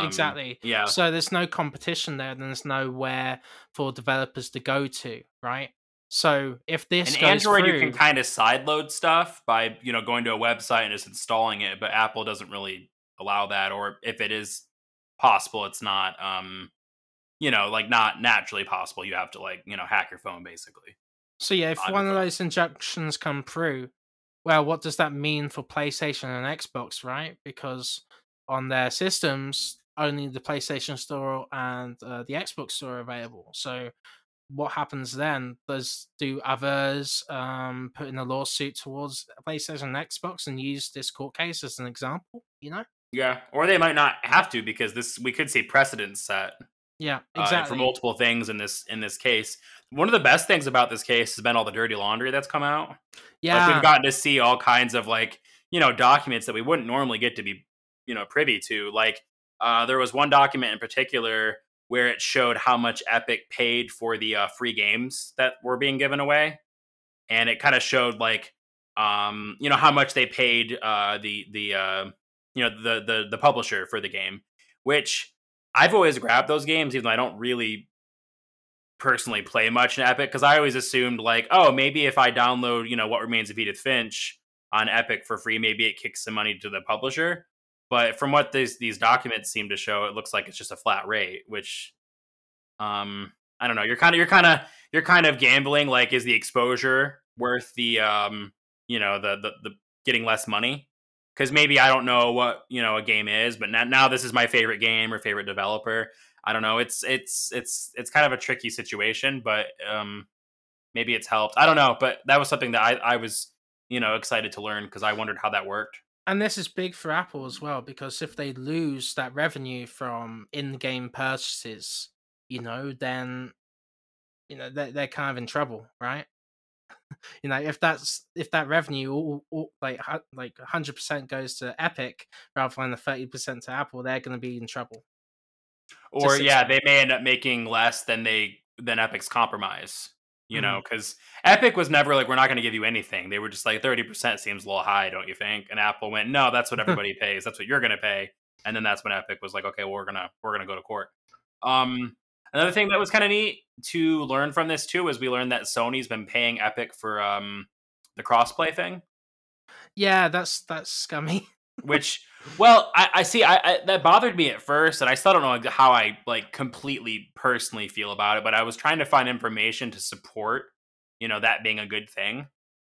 Exactly. Yeah. So there's no competition there, and there's nowhere for developers to go to, right? So if this goes Android, you can kind of sideload stuff by, you know, going to a website and just installing it, but Apple doesn't really allow that, or if it is possible, it's not, you know, like, not naturally possible. You have to, like, you know, hack your phone, basically. So yeah, if one of those injunctions come through, well, what does that mean for PlayStation and Xbox, right? Because on their systems, only the PlayStation Store and the Xbox Store are available. So what happens then? There's do others put in a lawsuit towards PlayStation and Xbox and use this court case as an example, you know? Yeah, or they might not have to, because this we could see precedents set. Yeah, exactly. For multiple things in this case. One of the best things about this case has been all the dirty laundry that's come out. Yeah. Like, we've gotten to see all kinds of, like, you know, documents that we wouldn't normally get to be, you know, privy to. Like, there was one document in particular where it showed how much Epic paid for the free games that were being given away. And it kind of showed, like, you know, how much they paid the publisher for the game, which I've always grabbed those games, even though I don't really personally play much in Epic, because I always assumed, like, oh, maybe if I download, you know, What Remains of Edith Finch on Epic for free, maybe it kicks some money to the publisher. But from what these documents seem to show, it looks like it's just a flat rate, which I don't know. You're kind of gambling. Like, is the exposure worth the the getting less money? Because maybe I don't know what, you know, a game is, but now this is my favorite game or favorite developer. I don't know. It's kind of a tricky situation, but maybe it's helped. I don't know. But that was something that I was, you know, excited to learn, because I wondered how that worked. And this is big for Apple as well, because if they lose that revenue from in-game purchases, you know, then, you know, they're kind of in trouble, right? You know, if that revenue all 100% goes to Epic rather than the 30% to Apple, they're going to be in trouble. Or they may end up making less than Epic's compromise. You mm-hmm. know, because Epic was never like, we're not going to give you anything. They were just like, 30% seems a little high, don't you think? And Apple went, no, that's what everybody pays. That's what you're going to pay. And then that's when Epic was like, okay, well, we're gonna go to court. Another thing that was kind of neat to learn from this, too, is we learned that Sony's been paying Epic for the crossplay thing. Yeah, that's scummy. Which, well, I see, that bothered me at first, and I still don't know how I, like, completely personally feel about it, but I was trying to find information to support, you know, that being a good thing,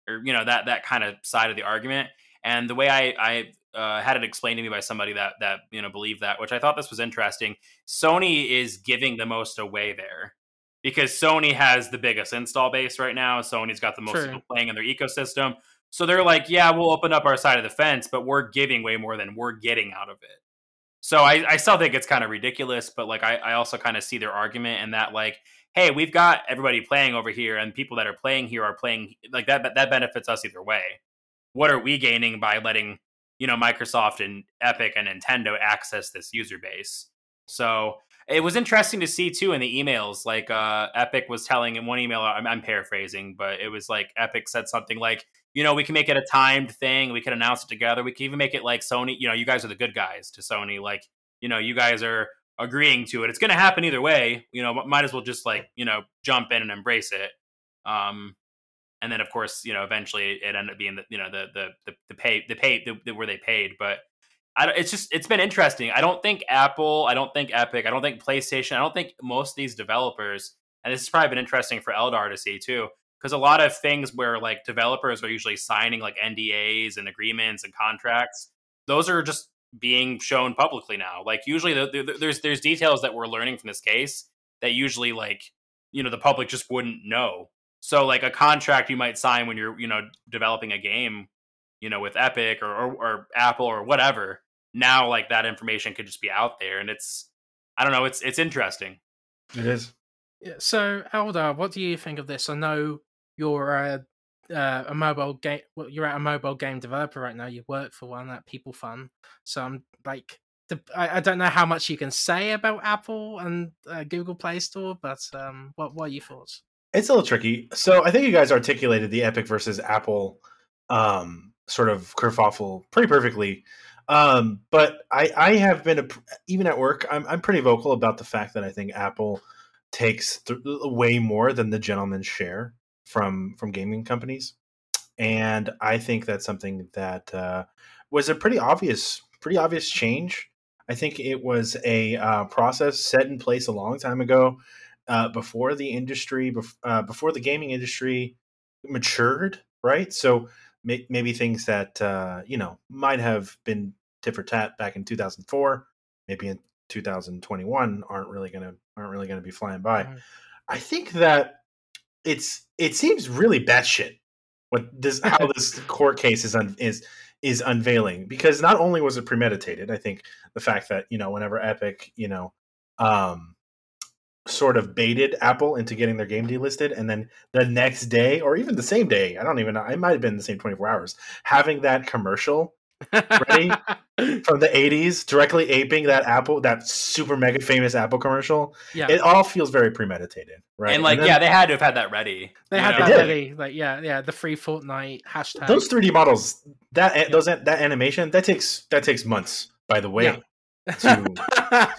or, you know, that kind of side of the argument. And the way I had it explained to me by somebody that you know, believed that, which I thought this was interesting. Sony is giving the most away there, because Sony has the biggest install base right now. Sony's got the most people playing in their ecosystem. So they're like, yeah, we'll open up our side of the fence, but we're giving way more than we're getting out of it. So I still think it's kind of ridiculous, but, like, I also kind of see their argument, and that, like, hey, we've got everybody playing over here, and people that are playing here are playing, like, that benefits us either way. What are we gaining by letting, you know, Microsoft and Epic and Nintendo access this user base? So it was interesting to see, too, in the emails, like, Epic was telling in one email, I'm paraphrasing, but it was like Epic said something like, you know, we can make it a timed thing. We can announce it together. We can even make it like Sony, you know, you guys are the good guys to Sony. Like, you know, you guys are agreeing to it. It's going to happen either way. You know, might as well just, like, you know, jump in and embrace it. And then, of course, you know, eventually it ended up being the, you know, the pay where they paid. But it's been interesting. I don't think Apple, I don't think Epic, I don't think PlayStation, I don't think most of these developers, and this has probably been interesting for Eldar to see too, because a lot of things where, like, developers are usually signing, like, NDAs and agreements and contracts, those are just being shown publicly now. Like, usually there's details that we're learning from this case that usually, like, you know, the public just wouldn't know. So, like, a contract you might sign when you're, you know, developing a game, you know, with Epic or Apple or whatever. Now, like, that information could just be out there, and it's, I don't know, it's interesting. It is. Yeah. So, Eldar, what do you think of this? I know you're a mobile game. Well, you're at a mobile game developer right now. You work for one at People Fun. So I'm like, I don't know how much you can say about Apple and Google Play Store, but what are your thoughts? It's a little tricky. So I think you guys articulated the Epic versus Apple sort of kerfuffle pretty perfectly. But I have been, even at work, I'm pretty vocal about the fact that I think Apple takes way more than the gentleman's share from gaming companies. And I think that's something that was a pretty obvious change. I think it was a process set in place a long time ago. Before the industry, before the gaming industry matured, right? So maybe things that you know, might have been tit for tat back in 2004, maybe in 2021 aren't really gonna be flying by. Right. I think that it seems really batshit what this how this court case is unveiling, because not only was it premeditated, I think the fact that, you know, whenever Epic, you know, sort of baited Apple into getting their game delisted, and then the next day or even the same day, I don't even know, it might have been the same 24 hours, having that commercial ready from the 80s directly aping that Apple, that super mega famous Apple commercial. Yeah. It all feels very premeditated, right? And like, and then, yeah, they had to have had that ready. They had that ready. Like, yeah, the free Fortnite hashtag. Those 3D models, that animation, that takes months, by the way. Yeah.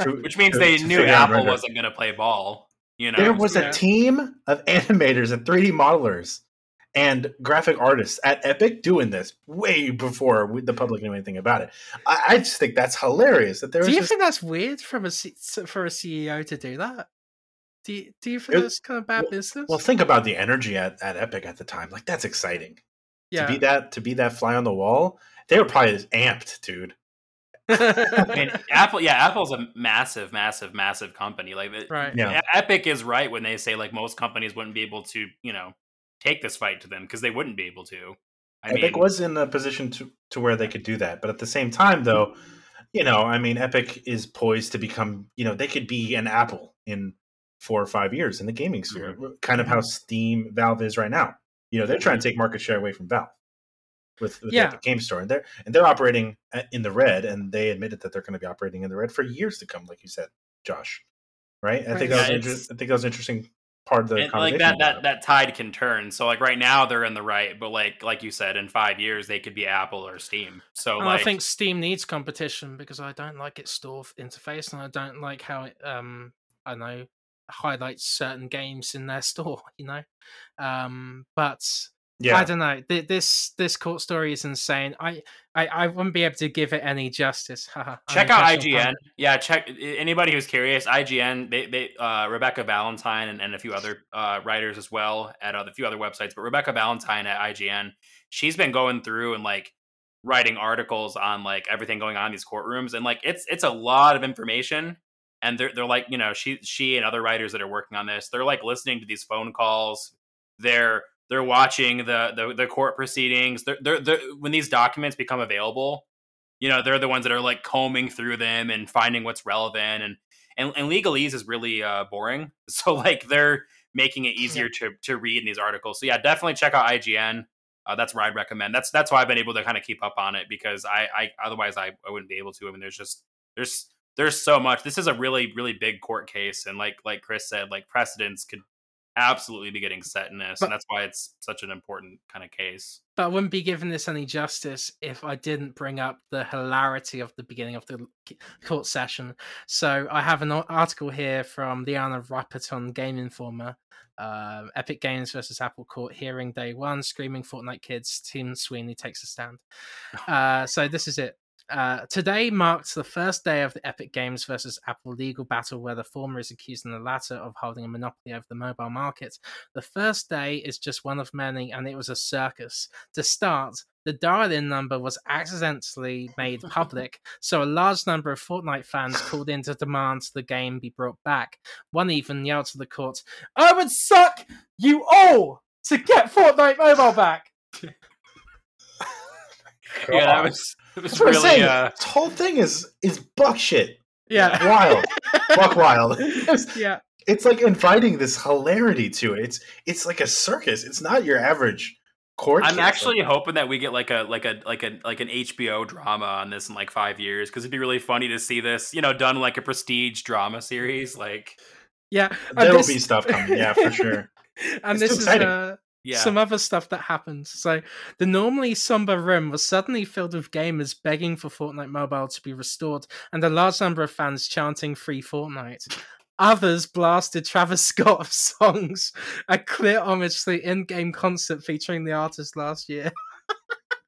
Which means they knew Apple wasn't going to play ball. You know, there was a team of animators and 3D modelers and graphic artists at Epic doing this way before the public knew anything about it. I just think that's hilarious. That there. Do you think that's weird for a CEO to do that? Do you think that's kind of bad business? Well, think about the energy at Epic at the time. Like, that's exciting. Yeah. To be that fly on the wall, they were probably just amped, dude. I mean, Apple's a massive, massive, massive company. Like, right. Yeah. Epic is right when they say, like, most companies wouldn't be able to, you know, take this fight to them because they wouldn't be able to. Epic was in a position to where they could do that, but at the same time, though, you know, I mean, Epic is poised to become, you know, they could be an Apple in 4 or 5 years in the gaming sphere, mm-hmm. kind of how Steam, Valve is right now. You know, they're trying to take market share away from Valve. With the game store, and they're operating in the red, and they admitted that they're going to be operating in the red for years to come, like you said, Josh. Right? I think that was an interesting part of the conversation. Like that tide can turn. So like right now they're in the right, but like you said, in 5 years they could be Apple or Steam. So like, I think Steam needs competition because I don't like its store interface, and I don't like how it I know highlights certain games in their store. You know, but. Yeah. I don't know. This court story is insane. I wouldn't be able to give it any justice. Check out IGN. Partner. Yeah, check anybody who's curious. IGN. They Rebecca Valentine and a few other writers as well at a few other websites. But Rebecca Valentine at IGN, she's been going through and like writing articles on like everything going on in these courtrooms, and like it's a lot of information. And they're like, you know, she and other writers that are working on this, they're like listening to these phone calls. They're watching the court proceedings. They're when these documents become available, you know, they're the ones that are like combing through them and finding what's relevant. And legalese is really boring. So like they're making it easier to read in these articles. So yeah, definitely check out IGN. That's where I'd recommend. That's why I've been able to kind of keep up on it, because I otherwise I wouldn't be able to. I mean, there's so much. This is a really, really big court case. And like Chris said, like precedents could absolutely be getting set in this, and that's why it's such an important kind of case. But I wouldn't be giving this any justice if I didn't bring up the hilarity of the beginning of the court session. So I have an article here from Liana Rappert on Game Informer. Epic Games versus Apple court hearing day one, screaming Fortnite kids, Tim Sweeney takes a stand. So this is it. Today marked the first day of the Epic Games versus Apple legal battle, where the former is accusing the latter of holding a monopoly over the mobile market. The first day is just one of many, and it was a circus. To start, the dial-in number was accidentally made public, so a large number of Fortnite fans called in to demand the game be brought back. One even yelled to the court, "I would suck you all to get Fortnite Mobile back!" Yeah, that was... That's what really, I'm saying. This whole thing is buck shit. Yeah. It's wild. Buck wild. Yeah. It's like inviting this hilarity to it. It's like a circus. It's not your average court. I'm actually hoping that we get like an HBO drama on this in like 5 years, because it'd be really funny to see this, you know, done like a prestige drama series. Like, yeah. There'll be stuff coming, yeah, for sure. And it's this is yeah. Some other stuff that happened. So the normally somber room was suddenly filled with gamers begging for Fortnite Mobile to be restored, and a large number of fans chanting "Free Fortnite." Others blasted Travis Scott of songs, a clear homage to the in-game concert featuring the artist last year.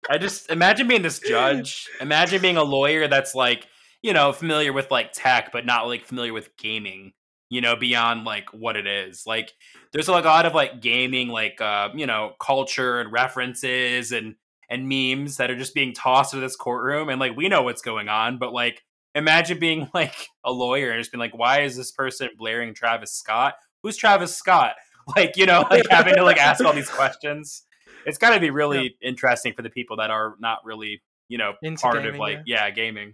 I just imagine being this judge. Imagine being a lawyer that's like, you know, familiar with like tech, but not like familiar with gaming. You know, beyond like what it is. Like, there's like a lot of like gaming, like you know, culture and references and memes that are just being tossed into this courtroom. And like, we know what's going on, but like, imagine being like a lawyer and just being like, why is this person blaring Travis Scott? who's Travis Scott? Like, you know, like having to like ask all these questions. It's got to be really interesting for the people that are not really, you know, into part gaming, of like, gaming.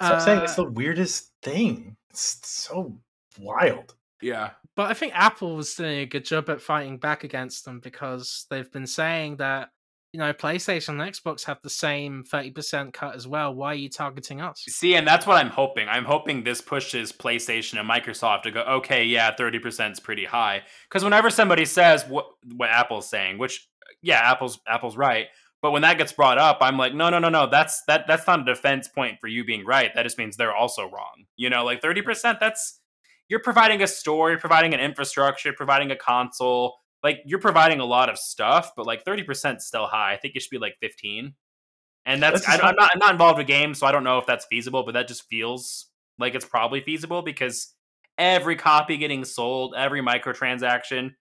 So I'm saying it's the weirdest thing. It's so wild. Yeah. But I think Apple was doing a good job at fighting back against them, because they've been saying that, you know, PlayStation and Xbox have the same 30% cut as well. Why are you targeting us? See, and that's what I'm hoping. I'm hoping this pushes PlayStation and Microsoft to go, okay, yeah, 30% is pretty high. Because whenever somebody says what Apple's saying, which, yeah, Apple's right. But when that gets brought up, I'm like, no. That's not a defense point for you being right. That just means they're also wrong. You know, like 30%, that's, you're providing a store, you're providing an infrastructure, providing a console. Like, you're providing a lot of stuff, but like 30% is still high. I think it should be like 15. And that's, I'm not involved with games, so I don't know if that's feasible, but that just feels like it's probably feasible, because every copy getting sold, every microtransaction,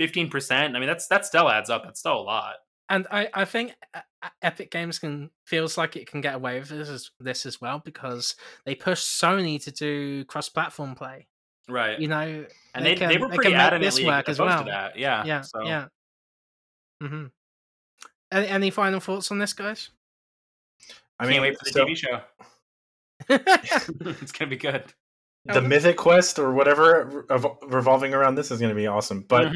15%. I mean, that still adds up. That's still a lot. And I think Epic Games feels like it can get away with this as well, because they pushed Sony to do cross-platform play. Right. You know, and they were pretty adamantly opposed to that. Yeah. Yeah. So. Yeah. Mm-hmm. Any final thoughts on this, guys? I mean, wait for the TV show. It's gonna be good. The Mythic Quest or whatever revolving around this is gonna be awesome. But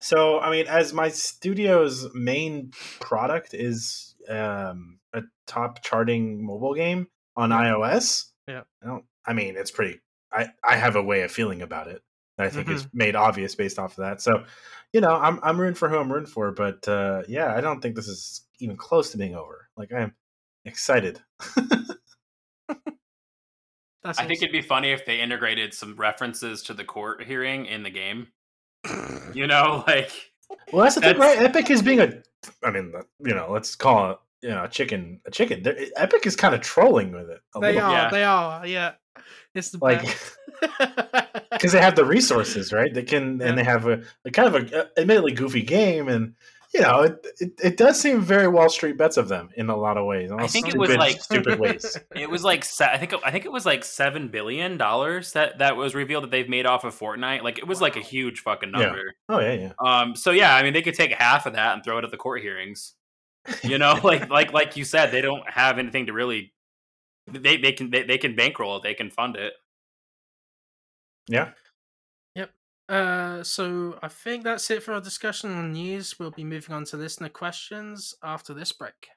so, I mean, as my studio's main product is a top charting mobile game on iOS. Yeah. I mean, it's pretty. I have a way of feeling about it that I think is made obvious based off of that. So, you know, I'm rooting for who I'm rooting for, but I don't think this is even close to being over. Like, I am excited. I think it'd be funny if they integrated some references to the court hearing in the game. You know, like... Well, that's the thing, right? Epic is being let's call it, a chicken. Epic is kind of trolling with it. They are. It's the best. Because they have the resources, right? They can, and they have a kind of a admittedly goofy game, and you know, it does seem very Wall Street Bets of them in a lot of ways. I think stupid ways. It was like I think it was like $7 billion that was revealed that they've made off of Fortnite. Like, it was like a huge fucking number. Yeah. Oh yeah. So yeah, I mean, they could take half of that and throw it at the court hearings. You know, like you said, they don't have anything to really. They can bankroll it. They can fund it. Yeah. Yep. So I think that's it for our discussion on news. We'll be moving on to listener questions after this break.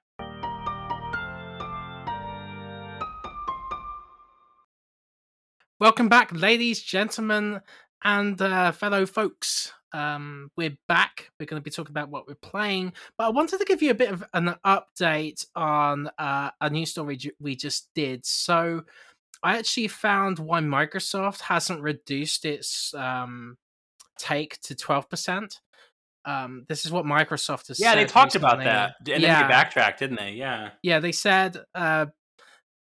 Welcome back, ladies, gentlemen, and fellow folks. We're back. We're going to be talking about what we're playing, but I wanted to give you a bit of an update on a new story we just did. So I actually found why Microsoft hasn't reduced its take to 12%. This is what Microsoft has said. Yeah, they talked about that, and then they backtracked, didn't they? Yeah. Yeah, they said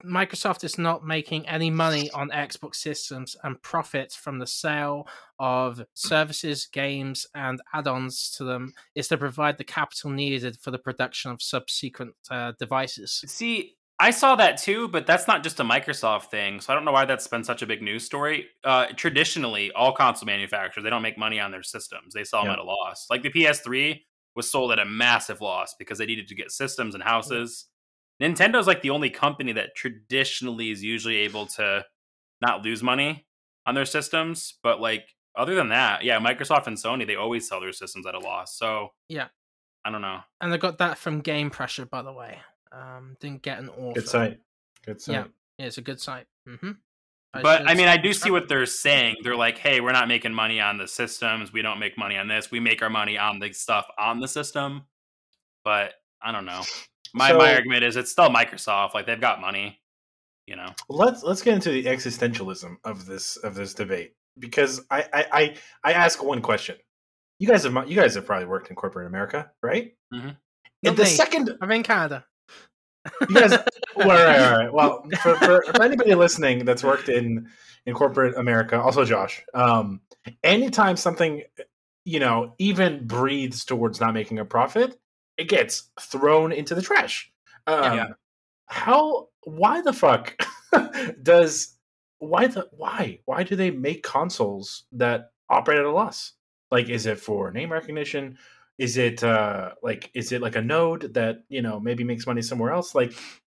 Microsoft is not making any money on Xbox systems and profits from the sale of services, games, and add-ons to them is to provide the capital needed for the production of subsequent devices. See, I saw that too, but that's not just a Microsoft thing, so I don't know why that's been such a big news story. Traditionally, all console manufacturers, they don't make money on their systems. They sell them at a loss. Like, the PS3 was sold at a massive loss because they needed to get systems and houses. Nintendo's like the only company that traditionally is usually able to not lose money on their systems. But like, other than that, yeah, Microsoft and Sony, they always sell their systems at a loss. So yeah, I don't know. And they got that from Game Pressure, by the way. Didn't get an offer. Good site. Yeah, it's a good site. Mm-hmm. But I mean, I do see what they're saying. They're like, hey, we're not making money on the systems. We don't make money on this. We make our money on the stuff on the system. But I don't know. My argument is it's still Microsoft. Like, they've got money, you know. Let's get into the existentialism of this debate, because I ask one question. You guys have probably worked in corporate America, right? Mm-hmm. I'm in Canada. You guys, all right. Well, for anybody listening that's worked in corporate America, also Josh. Anytime something, you know, even breathes towards not making a profit, it gets thrown into the trash. Why the fuck why do they make consoles that operate at a loss. Like, is it for name recognition? Is it like a node that, you know, maybe makes money somewhere else? Like,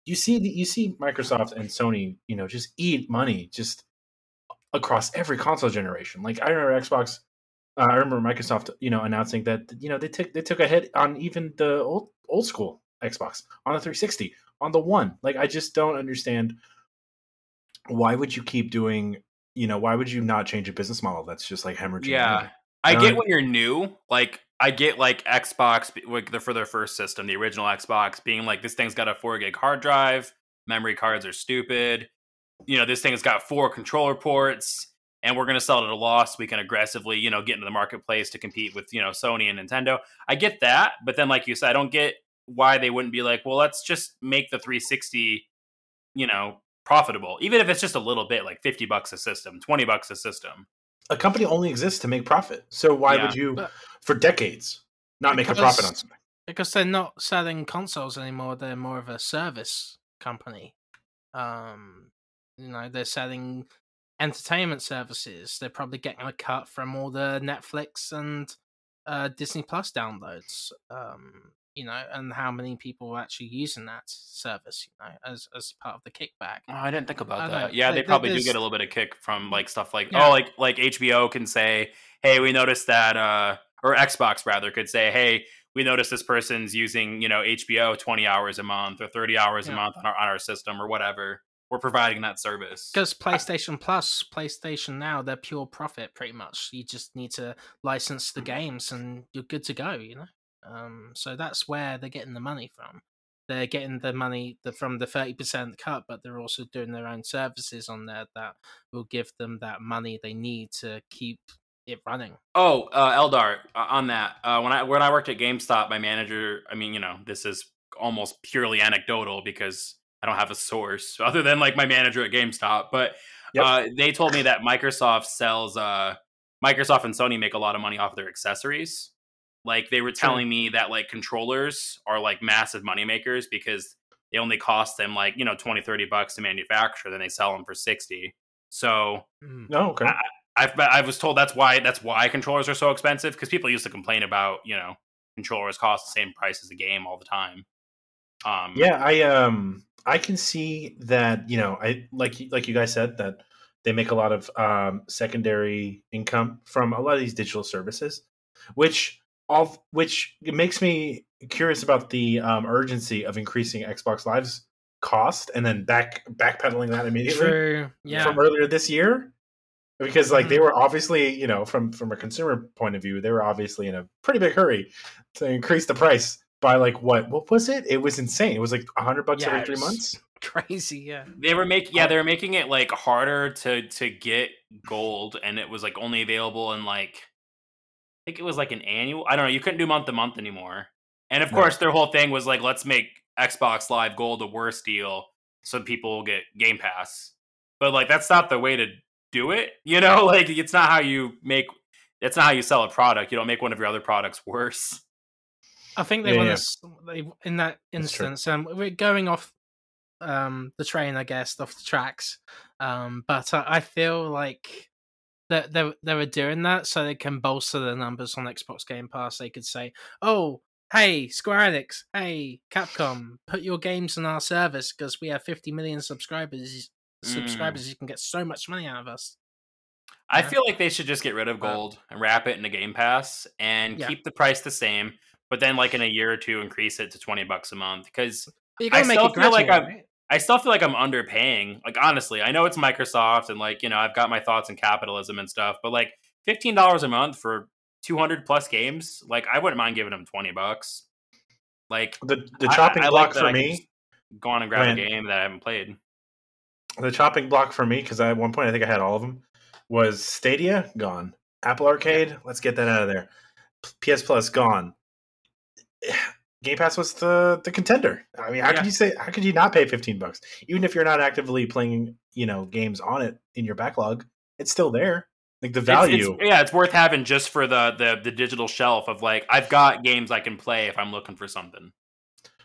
you see Microsoft and Sony, you know, just eat money just across every console generation. Like, I remember Xbox, I remember Microsoft, you know, announcing that, you know, they took a hit on even the old school Xbox, on the 360, on the One. Like, I just don't understand, why would you keep doing, you know, why would you not change a business model that's just like hemorrhaging? Yeah, I get when you're new, like, I get like Xbox, like for their first system, the original Xbox, being like, this thing's got a 4 gig hard drive, memory cards are stupid, you know, this thing's got 4 controller ports, and we're going to sell it at a loss. We can aggressively, you know, get into the marketplace to compete with, you know, Sony and Nintendo. I get that, but then, like you said, I don't get why they wouldn't be like, well, let's just make the 360, you know, profitable, even if it's just a little bit, like $50 a system, $20 a system. A company only exists to make profit, so why would you, for decades, not make a profit on something? Because they're not selling consoles anymore; they're more of a service company. You know, they're selling entertainment services. They're probably getting a cut from all the Netflix and Disney Plus downloads. You know, and how many people are actually using that service, you know, as part of the kickback. Oh, I didn't think about that. Yeah, they probably do get a little bit of kick from like stuff like, oh, like HBO can say, hey, we noticed that, or Xbox rather could say, hey, we noticed this person's using, you know, HBO 20 hours a month or 30 hours a month on our system or whatever. We're providing that service. Because PlayStation Plus, PlayStation Now, they're pure profit pretty much. You just need to license the games and you're good to go, you know? So that's where they're getting the money from. They're getting the money from the 30% cut, but they're also doing their own services on there that will give them that money they need to keep it running. Oh, Eldar, on that, when I worked at GameStop, my manager, I mean, you know, this is almost purely anecdotal because I don't have a source other than like my manager at GameStop, but they told me that Microsoft sells, Microsoft and Sony make a lot of money off their accessories. Like, they were telling me that, like, controllers are, like, massive moneymakers because they only cost them, like, you know, $20-$30 to manufacture, then they sell them for $60. So, I was told that's why controllers are so expensive, because people used to complain about, you know, controllers cost the same price as the game all the time. I can see that, you know, I like you guys said, that they make a lot of secondary income from a lot of these digital services, which makes me curious about the urgency of increasing Xbox Live's cost and then backpedaling that immediately from earlier this year, because like they were obviously, you know, from a consumer point of view, they were obviously in a pretty big hurry to increase the price by like what was it? It was insane. It was like $100 every 3 months. Crazy, They were making it like harder to get gold, and it was like only available in like. I think it was like an annual. I don't know. You couldn't do month to month anymore. And of course, their whole thing was like, let's make Xbox Live Gold a worse deal so people will get Game Pass. But like, that's not the way to do it. You know, like it's not how you sell a product. You don't make one of your other products worse. I think they want to, in that instance, we're going off the train, I guess, off the tracks. But I feel like, that they were doing that so they can bolster the numbers on Xbox Game Pass. They could say, oh, hey, Square Enix, hey, Capcom, put your games on our service because we have 50 million subscribers. You can get so much money out of us. I feel like they should just get rid of gold and wrap it in a Game Pass and keep the price the same, but then like in a year or two, increase it to $20 a month. Because I still feel like I'm underpaying. Like, honestly, I know it's Microsoft and, like, you know, I've got my thoughts on capitalism and stuff, but, like, $15 a month for 200-plus games, like, I wouldn't mind giving them $20. Like, the chopping block for me. Go on and grab a game that I haven't played. The chopping block for me, because at one point I think I had all of them, was Stadia, gone. Apple Arcade, let's get that out of there. PS Plus, gone. Game Pass was the contender. I mean, how could you not pay $15? Even if you're not actively playing, you know, games on it in your backlog, it's still there. Like the value. It's worth having just for the digital shelf of like, I've got games I can play if I'm looking for something.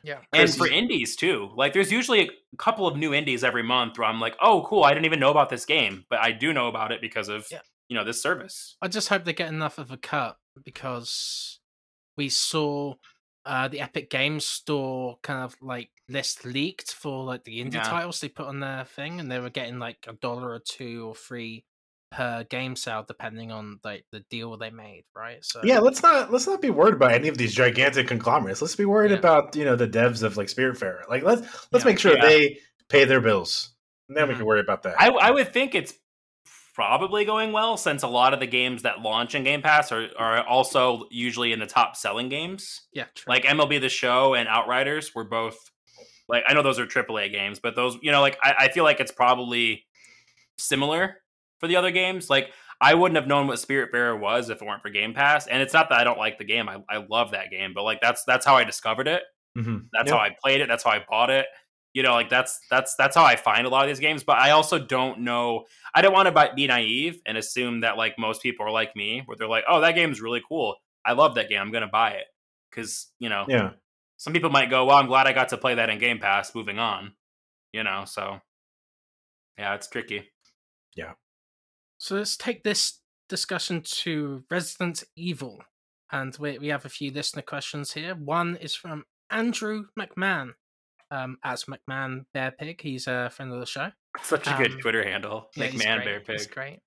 Yeah. And for indies too. Like there's usually a couple of new indies every month where I'm like, oh cool, I didn't even know about this game, but I do know about it because of you know, this service. I just hope they get enough of a cut, because we saw the Epic Games Store kind of like list leaked for like the indie titles they put on their thing, and they were getting like $1 or $2 or $3 per game sale, depending on like the deal they made, right? So yeah, let's not be worried about any of these gigantic conglomerates. Let's be worried about, you know, the devs of like Spiritfarer. Like let's make sure they pay their bills, and then we can worry about that. I would think it's probably going well, since a lot of the games that launch in Game Pass are also usually in the top selling games. Yeah, true. Like MLB The Show and Outriders were both, like, I know those are AAA games, but those, you know, like I feel like it's probably similar for the other games. Like, I wouldn't have known what Spiritfarer was if it weren't for Game Pass, and it's not that I don't like the game. I love that game, but like that's how I discovered it. Mm-hmm. That's how I played it. That's how I bought it. You know, like that's how I find a lot of these games. But I also don't know. I don't want to be naive and assume that like most people are like me, where they're like, "Oh, that game's really cool. I love that game. I'm gonna buy it." Because, you know, some people might go, "Well, I'm glad I got to play that in Game Pass. Moving on." You know, so yeah, it's tricky. Yeah. So let's take this discussion to Resident Evil, and we have a few listener questions here. One is from Andrew McMahon. As McMahon Bear Pig, he's a friend of the show. Such a good Twitter handle, McMahon Bear Pig. He's great.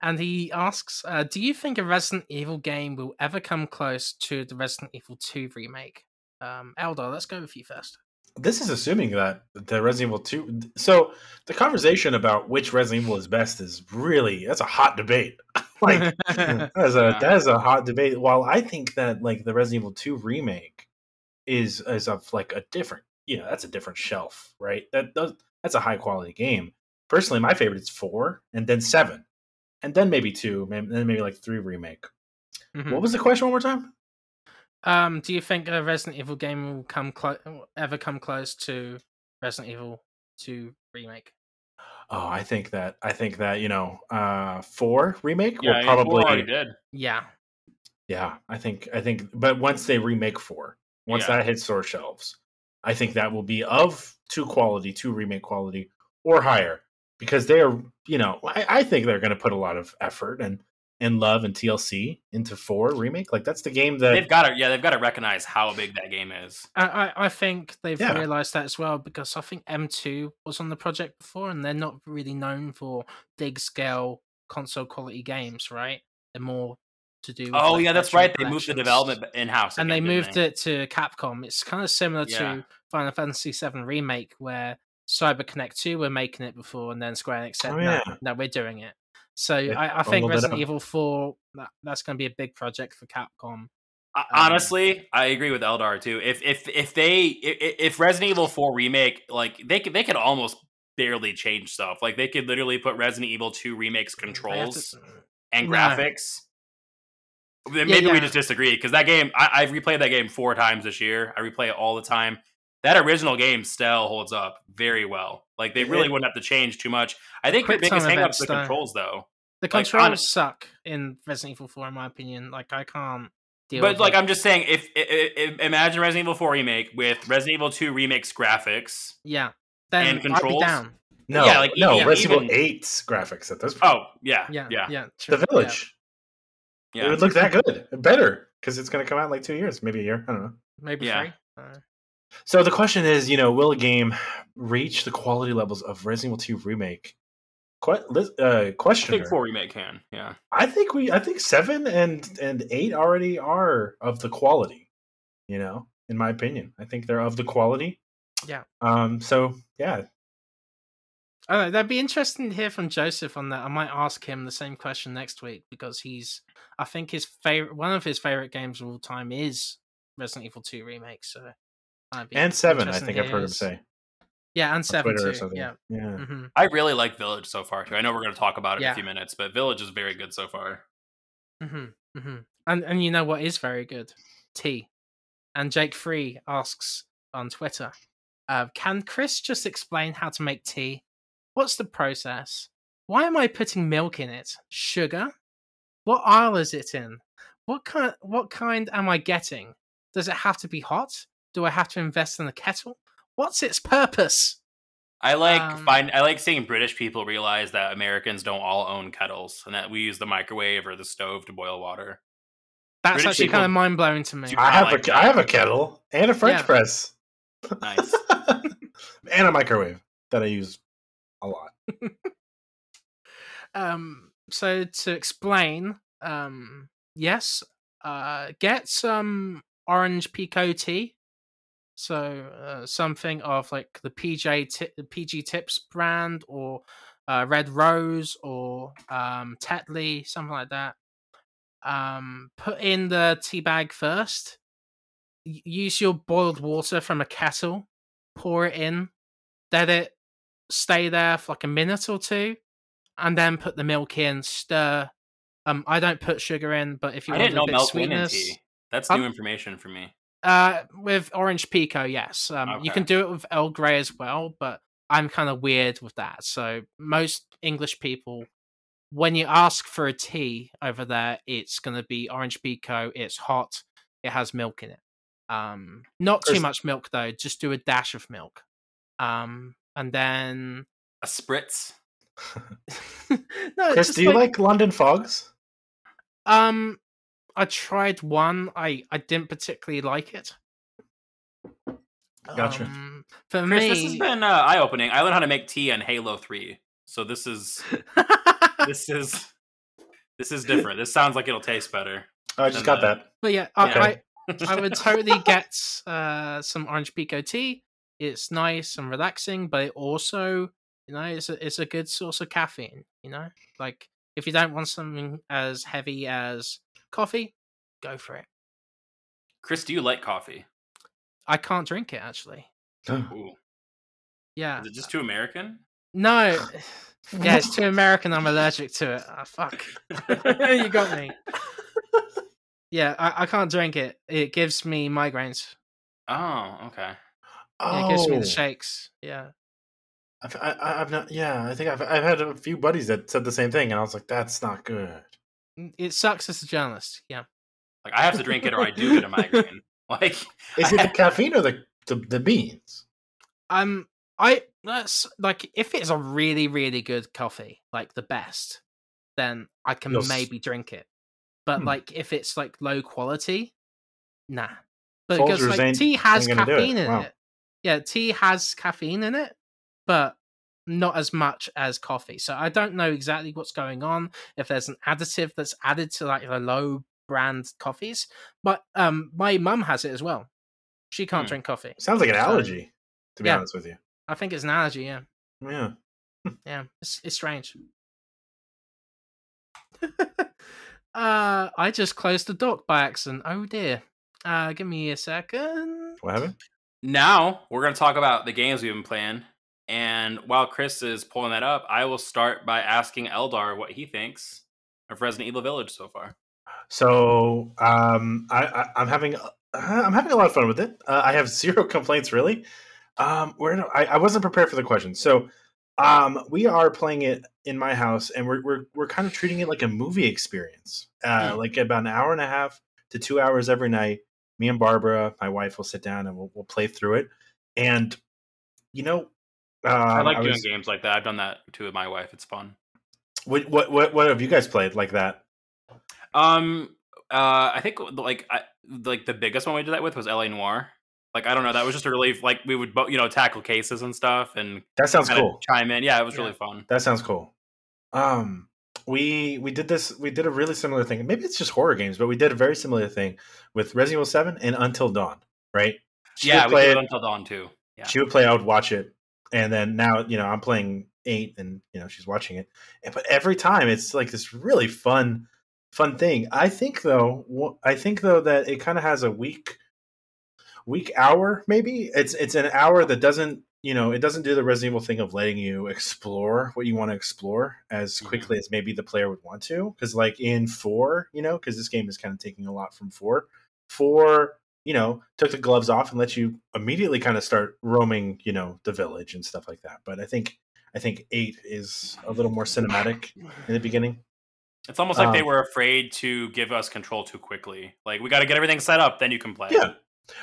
And he asks, "Do you think a Resident Evil game will ever come close to the Resident Evil 2 remake?" Eldar, let's go with you first. This is assuming that the Resident Evil 2. So the conversation about which Resident Evil is best is really, that's a hot debate. Like that is a hot debate. While I think that like the Resident Evil 2 remake is of like a different. You know, that's a different shelf, right? That's a high quality game. Personally, my favorite is 4, and then 7, and then maybe 2, and then maybe like 3 remake. Mm-hmm. What was the question one more time? Do you think a Resident Evil game will ever come close to Resident Evil 2 remake? Oh, I think that you know, 4 remake will probably. 4 already did. Yeah. I think, but once they remake 4, that hits store shelves. I think that will be of 2 quality, 2 remake quality, or higher, because they are, you know, I think they're going to put a lot of effort and love and TLC into 4 remake. Like that's the game that they've got to recognize how big that game is. I think they've realized that as well, because I think M2 was on the project before, and they're not really known for big scale console quality games, right? They're more to do with that's right, they moved the development in-house and again, they moved it to Capcom. It's kind of similar to Final Fantasy 7 remake, where CyberConnect 2 were making it before, and then Square Enix said no, we're doing it. So I think Resident Evil 4, that's going to be a big project for Capcom. Honestly, I agree with Eldar too. If Resident Evil 4 remake, like they could almost barely change stuff. Like they could literally put Resident Evil 2 remakes controls and graphics. Maybe we just disagree, because that game, I've replayed that game 4 times this year. I replay it all the time. That original game still holds up very well. Like, they really wouldn't have to change too much. I think the biggest hang-up's the controls, though. The controls suck in Resident Evil 4, in my opinion. Like, I can't deal with it. But, like, I'm just saying, if imagine Resident Evil 4 Remake with Resident Evil 2 Remake's graphics and controls. I'd be down. Resident Evil 8's graphics at this point. Oh, yeah. True. The Village. Yeah. It would look that good, better, because it's going to come out in like 2 years, maybe a year. I don't know. Maybe 3. So the question is, you know, will a game reach the quality levels of Resident Evil 2 remake? Question. I think 4 remake can. Yeah. I think 7 and 8 already are of the quality. You know, in my opinion, I think they're of the quality. Yeah. So yeah. I don't know, that'd be interesting to hear from Joseph on that. I might ask him the same question next week, because I think one of his favorite games of all time is Resident Evil 2 remake. So, and 7, I think I've heard him say. Yeah, and 7 too. Yeah. Mm-hmm. I really like Village so far too. I know we're going to talk about it in a few minutes, but Village is very good so far. Mm-hmm. Mm-hmm. And you know what is very good? Tea. And Jake Free asks on Twitter, "Can Chris just explain how to make tea? What's the process? Why am I putting milk in it? Sugar? What aisle is it in? What kind am I getting? Does it have to be hot? Do I have to invest in a kettle? What's its purpose?" I like seeing British people realize that Americans don't all own kettles and that we use the microwave or the stove to boil water. That's British actually kind of mind blowing to me. I have a kettle and a French press. Nice. And a microwave that I use a lot. So to explain, get some orange pekoe tea. So something of like the PG Tips brand, or Red Rose, or Tetley, something like that. Put in the tea bag first. Use your boiled water from a kettle. Pour it in. Let it stay there for like a minute or two, and then put the milk in. Stir. I don't put sugar in, but if you want a bit of sweetness, that's new information for me. With orange pekoe, yes. You can do it with Earl Grey as well, but I'm kind of weird with that. So most English people, when you ask for a tea over there, it's going to be orange pekoe. It's hot. It has milk in it. Not too much milk though. Just do a dash of milk. And then a spritz. No, Chris, do you like London Fogs? I tried one. I didn't particularly like it. Gotcha. For Chris, me, this has been eye-opening. I learned how to make tea on Halo 3, so this is this is different. This sounds like it'll taste better. Oh, I just got that. But yeah, okay. I would totally get some orange pekoe tea. It's nice and relaxing, but it also, you know, it's a good source of caffeine. You know, like if you don't want something as heavy as coffee, go for it. Chris, do you like coffee? I can't drink it, actually. Ooh. Yeah. Is it just too American? No. Yeah, it's too American. I'm allergic to it. Oh, fuck. You got me. Yeah, I can't drink it. It gives me migraines. Oh, okay. Yeah, it gives me the shakes. Yeah. I've not. Yeah, I think I've had a few buddies that said the same thing, and I was like, that's not good. It sucks as a journalist, yeah. Like, I have to drink it or I do get a migraine. Like, is it the caffeine or the beans? That's like, if it's a really, really good coffee, like the best, then I can maybe drink it. But like, if it's like low quality, nah. But Folgers, because like tea has caffeine in it. Yeah, tea has caffeine in it, but not as much as coffee. So I don't know exactly what's going on, if there's an additive that's added to like the low brand coffees. But my mum has it as well. She can't drink coffee. Sounds like an allergy, to be honest with you. I think it's an allergy, yeah. Yeah. Yeah, it's strange. I just closed the dock by accident. Oh dear. Give me a second. What happened? Now we're going to talk about the games we've been playing. And while Chris is pulling that up, I will start by asking Eldar what he thinks of Resident Evil Village so far. So I'm having a lot of fun with it. I have zero complaints, really. I wasn't prepared for the question, so we are playing it in my house, and we're kind of treating it like a movie experience. Like about an hour and a half to 2 hours every night. Me and Barbara, my wife, will sit down and we'll play through it, and you know. I was doing games like that. I've done that too with my wife. It's fun. What have you guys played like that? I think like the biggest one we did that with was L.A. Noire. Like, I don't know. That was just a relief. Like, we would, tackle cases and stuff, and that sounds cool. Chime in, yeah. It was really fun. That sounds cool. We did this. We did a really similar thing. Maybe it's just horror games, but we did a very similar thing with Resident Evil 7 and Until Dawn. Right? We did Until Dawn too. Yeah. She would play. I would watch it. And then now, I'm playing 8 and, she's watching it. But every time it's like this really fun thing. I think though that it kind of has a weak hour. Maybe it's an hour that doesn't, it doesn't do the Resident Evil thing of letting you explore what you want to explore as quickly as maybe the player would want to. Cause like in 4, cause this game is kind of taking a lot from 4, took the gloves off and let you immediately kind of start roaming, the village and stuff like that. But I think 8 is a little more cinematic in the beginning. It's almost like they were afraid to give us control too quickly. Like, we got to get everything set up, then you can play. Yeah,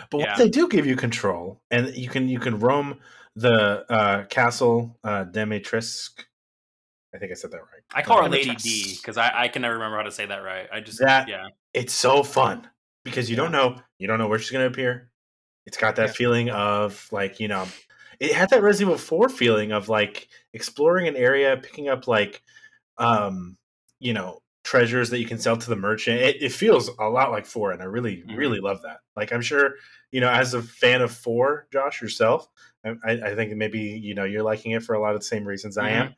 but once they do give you control, and you can roam the Castle Demetrisk. I think I said that right. I call her Lady D because I can never remember how to say that right. It's so fun because you don't know where she's going to appear. It's got that feeling of like, you know, it had that Resident Evil 4 feeling of like exploring an area, picking up like, you know, treasures that you can sell to the merchant. It feels a lot like 4, and I really love that. Like, I'm sure, you know, as a fan of 4, Josh, yourself, I think maybe, you know, you're liking it for a lot of the same reasons I am.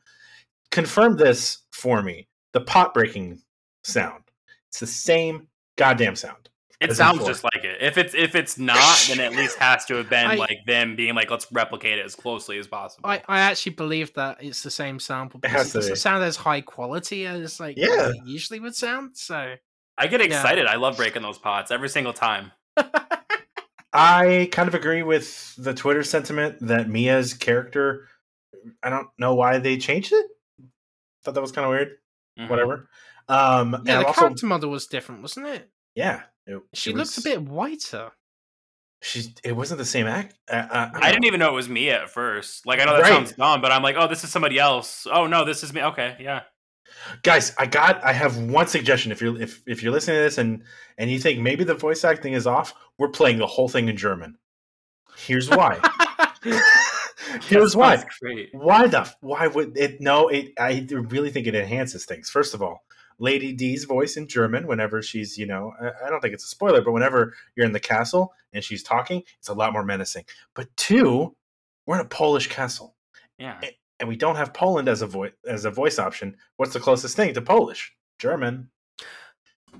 Confirm this for me. The pot breaking sound. It's the same goddamn sound. It sounds just like it. If it's not, then it at least has to have been like them being like, let's replicate it as closely as possible. I actually believe that it's the same sample because it doesn't sound as high quality as like it usually would sound. So I get excited. I love breaking those pots every single time. I kind of agree with the Twitter sentiment that Mia's character, I don't know why they changed it. Thought that was kind of weird. Mm-hmm. Whatever. Yeah, the character model was different, wasn't it? Yeah. She looked a bit whiter. It wasn't the same act. I didn't even know it was me at first. Like, I know that sounds dumb, but I'm like, oh, this is somebody else. Oh no, this is me. Okay, yeah. Guys, I have one suggestion. If you're listening to this and you think maybe the voice acting is off, we're playing the whole thing in German. Here's why. Here's why. Great. Why would it? No, I really think it enhances things. First of all, Lady D's voice in German, whenever she's, you know, I don't think it's a spoiler, but whenever you're in the castle and she's talking, it's a lot more menacing. But 2, we're in a Polish castle. Yeah. And we don't have Poland as a voice option. What's the closest thing to Polish? German.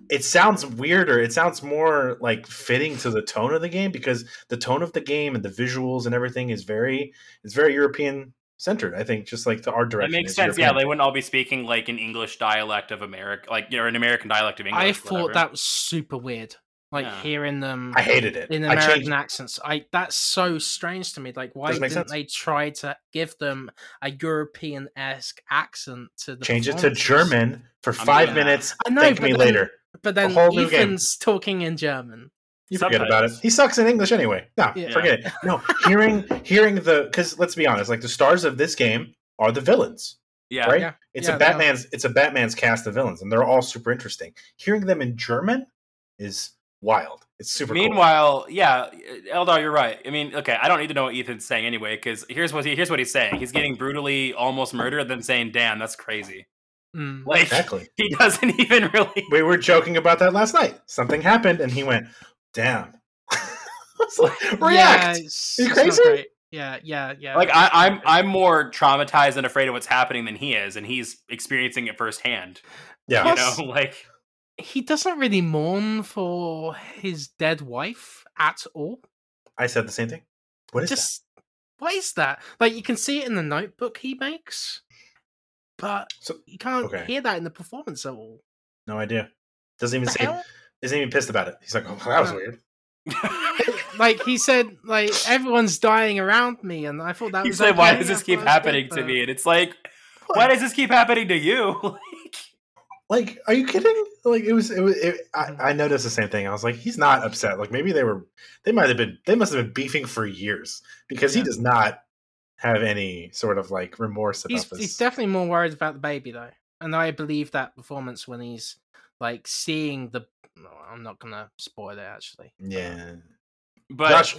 It sounds weirder. It sounds more like fitting to the tone of the game because the tone of the game and the visuals and everything is very European centered, I think, just like the art direction. It makes sense, European. Yeah. They wouldn't all be speaking like an English dialect of America, like, you know, an American dialect of English. I thought that was super weird. Like hearing them, I hated it in American accents. That's so strange to me. Like, why didn't they try to give them a European-esque accent to the change it to German for 5 minutes? I know, thank me later. But then Ethan's talking in German. You forget about it. He sucks in English anyway. No, forget it. No, hearing the, because let's be honest, like the stars of this game are the villains. Yeah, right. Yeah. It's a Batman's cast of villains, and they're all super interesting. Hearing them in German is wild. It's super. Meanwhile, cool. Yeah, Eldar, you're right. I mean, okay, I don't need to know what Ethan's saying anyway, because here's what he's saying. He's getting brutally almost murdered, then saying, "Damn, that's crazy." Like, exactly. He doesn't even really. We were joking about that last night. Something happened, and he went, "Damn!" Like, react. Are you crazy? Yeah. Like I'm more traumatized and afraid of what's happening than he is, and he's experiencing it firsthand. Yeah, you know, like he doesn't really mourn for his dead wife at all. I said the same thing. What is that? Like, you can see it in the notebook he makes, but you can't hear that in the performance at all. No idea. Doesn't even say. Isn't even pissed about it. He's like, "Oh, that was weird." Like he said, like everyone's dying around me, and I thought that was. He said, okay, "Why does this keep happening to me?" And it's like, "Why does this keep happening to you?" like, are you kidding? Like, it was. I noticed the same thing. I was like, "He's not upset. Like, maybe They must have been beefing for years because he does not have any sort of like remorse about this. He's definitely more worried about the baby though, and I believe that performance when he's like seeing the. No, I'm not gonna spoil it actually. Yeah, but Josh,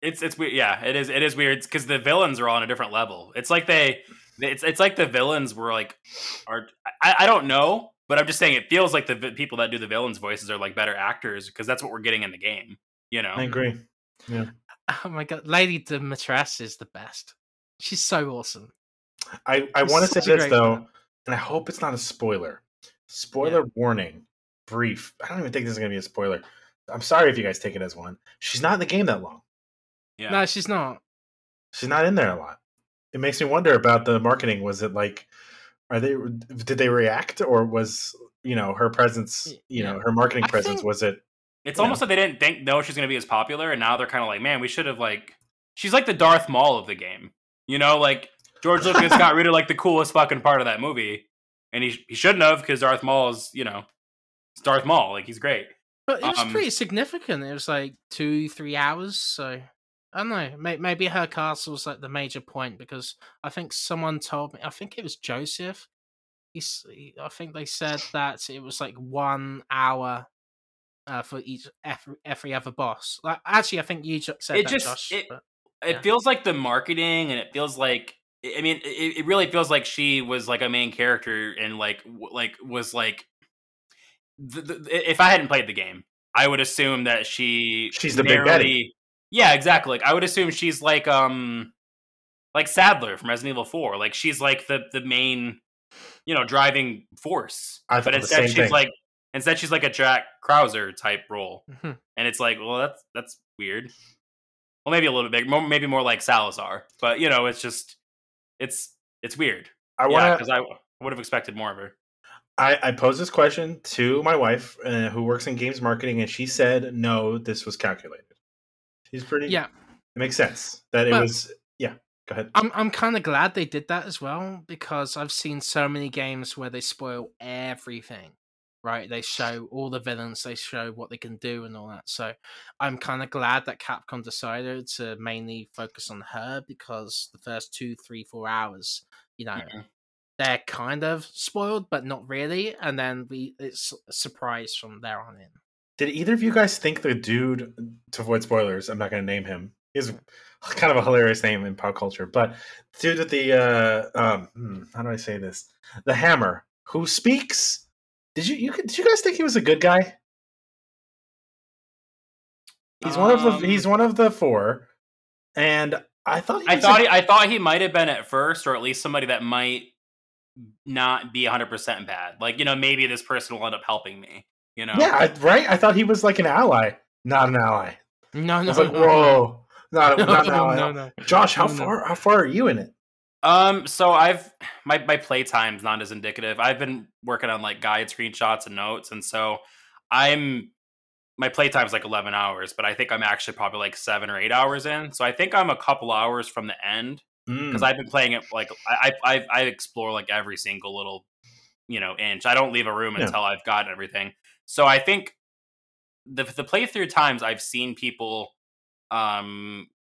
it's weird. Yeah, it is weird because the villains are all on a different level. It's like it's like the villains were like are. I don't know, but I'm just saying it feels like the people that do the villains' voices are like better actors because that's what we're getting in the game. You know, I agree. Yeah. Oh my god, Lady Demetrius is the best. She's so awesome. I want to say this though, and I hope it's not a spoiler. Spoiler warning. Brief. I don't even think this is going to be a spoiler. I'm sorry if you guys take it as one. She's not in the game that long. Yeah. No, she's not. She's not in there a lot. It makes me wonder about the marketing. Was it like, did they react or was, you know, her presence, you know, her marketing presence, was it? It's almost like they didn't think, no, she's going to be as popular. And now they're kind of like, man, we should have like, she's like the Darth Maul of the game. You know, like George Lucas got rid of like the coolest fucking part of that movie. And he shouldn't have because Darth Maul is, you know, Darth Maul, like he's great, but it was pretty significant. It was like 2-3 hours, so I don't know. Maybe her castle's like the major point, because I think someone told me, I think it was Joseph. I think they said that it was like 1 hour for each every other boss. Like, actually, I think you said it that, just, Josh. It feels like the marketing, and it feels like, I mean, it really feels like she was like a main character, and like was like, if I hadn't played the game, I would assume that she's the big baddie. Yeah, exactly. Like, I would assume she's like Sadler from Resident Evil 4. Like, she's like the main, driving force. But instead she's like a Jack Krauser type role. Mm-hmm. And it's like, well, that's weird. Well, maybe a little bit big, maybe more like Salazar. But it's just it's weird. Because I would have expected more of her. I posed this question to my wife, who works in games marketing, and she said, "No, this was calculated." She's pretty. Yeah, it makes sense that it was. Yeah, go ahead. I'm kind of glad they did that as well, because I've seen so many games where they spoil everything. Right, they show all the villains, they show what they can do and all that. So I'm kind of glad that Capcom decided to mainly focus on her, because the first 2, 3, 4 hours, they're kind of spoiled, but not really. And then it's a surprise from there on in. Did either of you guys think the dude, to avoid spoilers, I'm not going to name him, he's kind of a hilarious name in pop culture, but dude with the how do I say this? The hammer, who speaks. Did you guys think he was a good guy? He's one of the four, and I thought he might have been at first, or at least somebody that might not be 100% bad. Like, maybe this person will end up helping me. Yeah, right. I thought he was like an ally, not an ally. No, no. I was like, whoa, not an ally. No. Josh, how far are you in it? So I've my playtime's not as indicative. I've been working on like guide screenshots and notes, and so my playtime's like 11 hours, but I think I'm actually probably like 7 or 8 hours in. So I think I'm a couple hours from the end, because I've been playing it like I explore like every single little inch. I don't leave a room until I've got everything. So I think the playthrough times I've seen people kind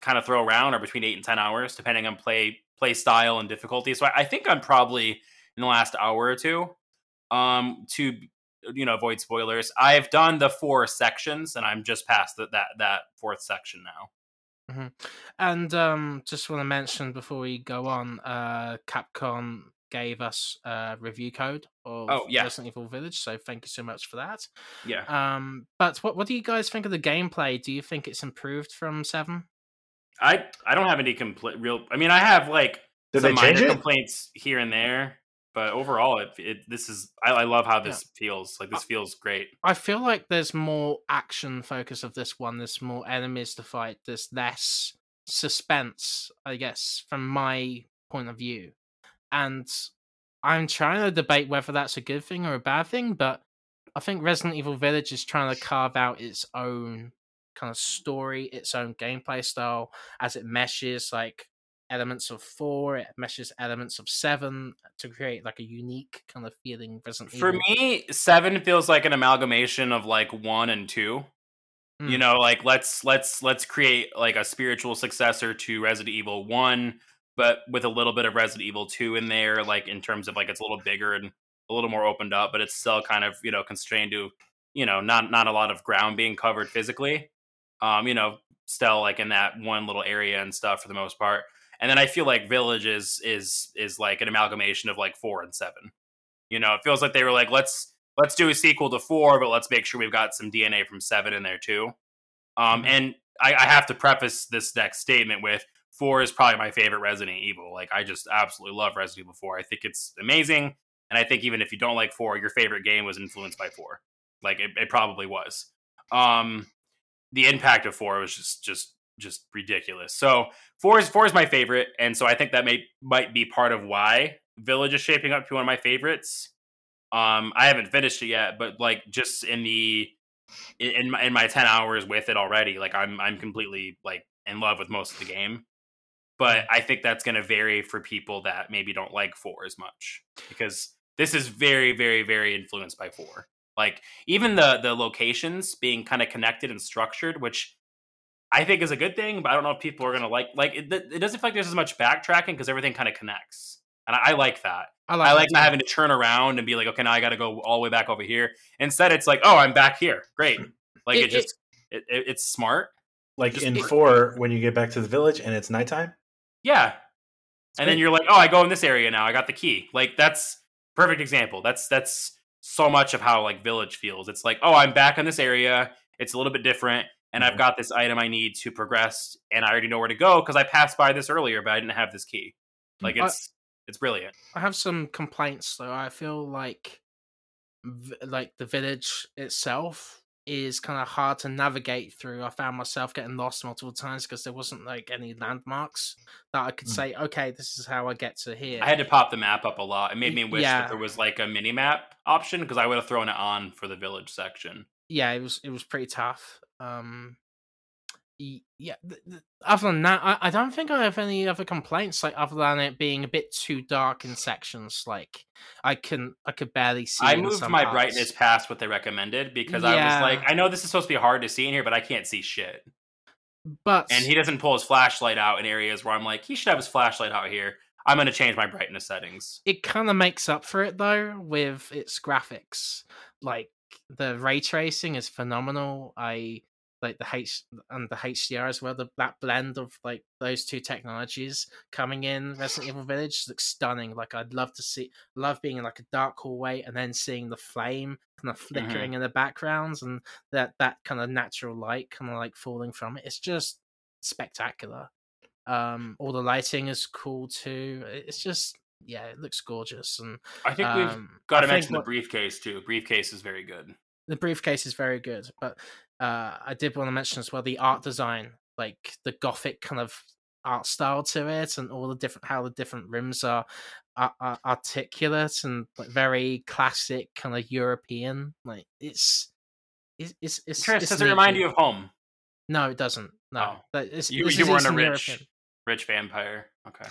of throw around are between 8 and 10 hours, depending on play style and difficulty. So I think I'm probably in the last hour or two, to avoid spoilers. I've done the 4 sections, and I'm just past that 4th section now. Mm-hmm. And just want to mention before we go on, Capcom gave us a review code of Resident Evil Village, so thank you so much for that. Yeah. But what do you guys think of the gameplay? Do you think it's improved from 7? I don't have any real. I mean, I have like some minor complaints here and there, but overall, I love how this feels. Like, this feels great. I feel like there's more action focus of this one. There's more enemies to fight. There's less suspense, I guess, from my point of view. And I'm trying to debate whether that's a good thing or a bad thing, but I think Resident Evil Village is trying to carve out its own kind of story, its own gameplay style, as it meshes like elements of 4, it meshes elements of 7 to create like a unique kind of feeling. For me, 7 feels like an amalgamation of like 1 and 2. Like let's create like a spiritual successor to Resident Evil 1, but with a little bit of Resident Evil 2 in there, like in terms of like it's a little bigger and a little more opened up, but it's still kind of constrained to not a lot of ground being covered physically. Still like in that one little area and stuff for the most part. And then I feel like Village is like an amalgamation of like 4 and 7. It feels like they were like, let's do a sequel to 4, but let's make sure we've got some DNA from 7 in there too. And I have to preface this next statement with 4 is probably my favorite Resident Evil. Like, I just absolutely love Resident Evil 4. I think it's amazing. And I think even if you don't like 4, your favorite game was influenced by 4. Like, it probably was. The impact of 4 was just ridiculous. So 4 is my favorite, and so I think that might be part of why Village is shaping up to be one of my favorites. I haven't finished it yet, but like just in my 10 hours with it already, like I'm completely like in love with most of the game. But I think that's going to vary for people that maybe don't like 4 as much, because this is very, very, very influenced by 4. Like, even the locations being kind of connected and structured, which I think is a good thing, but I don't know if people are going to like it. It doesn't feel like there's as much backtracking because everything kind of connects. And I like that. I like not having to turn around and be like, okay, now I got to go all the way back over here. Instead, it's like, oh, I'm back here. Great. Like it's smart. Like just in 4, when you get back to the village and it's nighttime. Yeah. And then you're like, oh, I go in this area now. I got the key. Like that's perfect example. That's so much of how like Village feels. It's like, oh, I'm back in this area. It's a little bit different. And I've got this item I need to progress. And I already know where to go because I passed by this earlier, but I didn't have this key. Like it's brilliant. I have some complaints though. I feel like the village itself is kind of hard to navigate through. I found myself getting lost multiple times because there wasn't like any landmarks that I could say, okay, this is how I get to here. I had to pop the map up a lot. It made me wish that there was like a mini map option because I would have thrown it on for the village section. Yeah, it was pretty tough. Other than that, I don't think I have any other complaints. Like other than it being a bit too dark in sections, like I could barely see. I moved my brightness past what they recommended because I was like, I know this is supposed to be hard to see in here, but I can't see shit. And he doesn't pull his flashlight out in areas where I'm like, he should have his flashlight out here. I'm going to change my brightness settings. It kind of makes up for it though with its graphics. Like the ray tracing is phenomenal. Like the HDR as well, that blend of like those two technologies coming in Resident Evil Village looks stunning. Like I'd love to see, being in like a dark hallway and then seeing the flame kind of flickering in the backgrounds and that kind of natural light kind of like falling from it. It's just spectacular. All the lighting is cool too. It's just it looks gorgeous. And I think we've got to mention the briefcase too. Briefcase is very good. The briefcase is very good, but I did want to mention as well the art design, like the gothic kind of art style to it, and all the different how the different rooms are articulate and like very classic kind of European. Like it's Chris, does it remind you of home? No, it doesn't. No, oh. You weren't a rich vampire. Okay,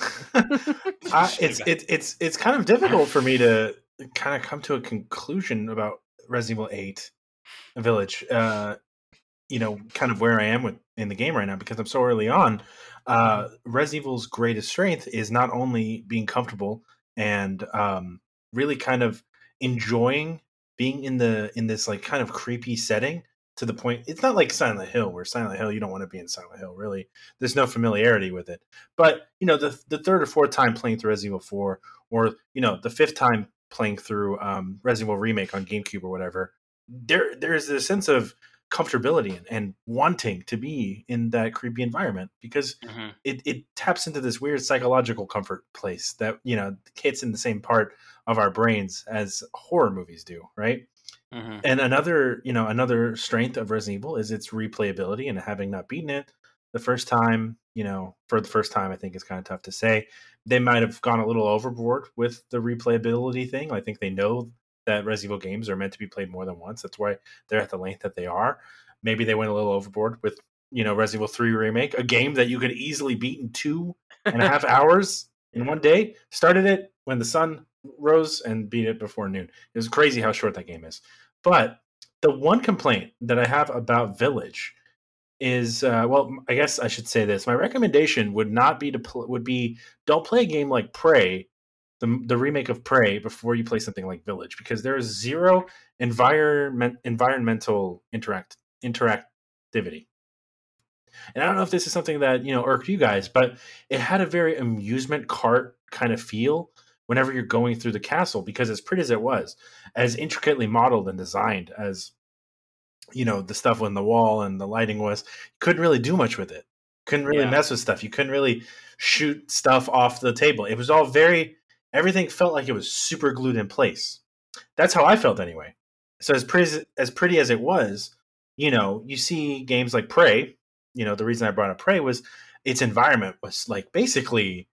it's kind of difficult for me to kind of come to a conclusion about Resident Evil 8 Village, kind of where I am in the game right now because I'm so early on. Resident Evil's greatest strength is not only being comfortable and really kind of enjoying being in this like kind of creepy setting to the point. It's not like Silent Hill, where Silent Hill you don't want to be in Silent Hill. Really, there's no familiarity with it. But the third or fourth time playing through Resident Evil 4, or the fifth time playing through Resident Evil Remake on GameCube or whatever, there's this sense of comfortability and wanting to be in that creepy environment because it taps into this weird psychological comfort place that hits in the same part of our brains as horror movies do, right? And another strength of Resident Evil is its replayability, and having not beaten it the first time, for the first time, I think it's kind of tough to say. They might have gone a little overboard with the replayability thing. I think they know that Resident Evil games are meant to be played more than once. That's why they're at the length that they are. Maybe they went a little overboard with, Resident Evil 3 Remake, a game that you could easily beat in 2.5 hours in one day. Started it when the sun rose and beat it before noon. It was crazy how short that game is. But the one complaint that I have about Village is, I guess I should say this. My recommendation would not be don't play a game like Prey, the remake of Prey, before you play something like Village, because there is zero environmental interactivity. And I don't know if this is something that, irked you guys, but it had a very amusement cart kind of feel whenever you're going through the castle, because as pretty as it was, as intricately modeled and designed as the stuff on the wall and the lighting was, couldn't really do much with it. Couldn't really mess with stuff. You couldn't really shoot stuff off the table. It was all everything felt like it was super glued in place. That's how I felt anyway. So as pretty as it was, you see games like Prey, the reason I brought up Prey was its environment was like basically,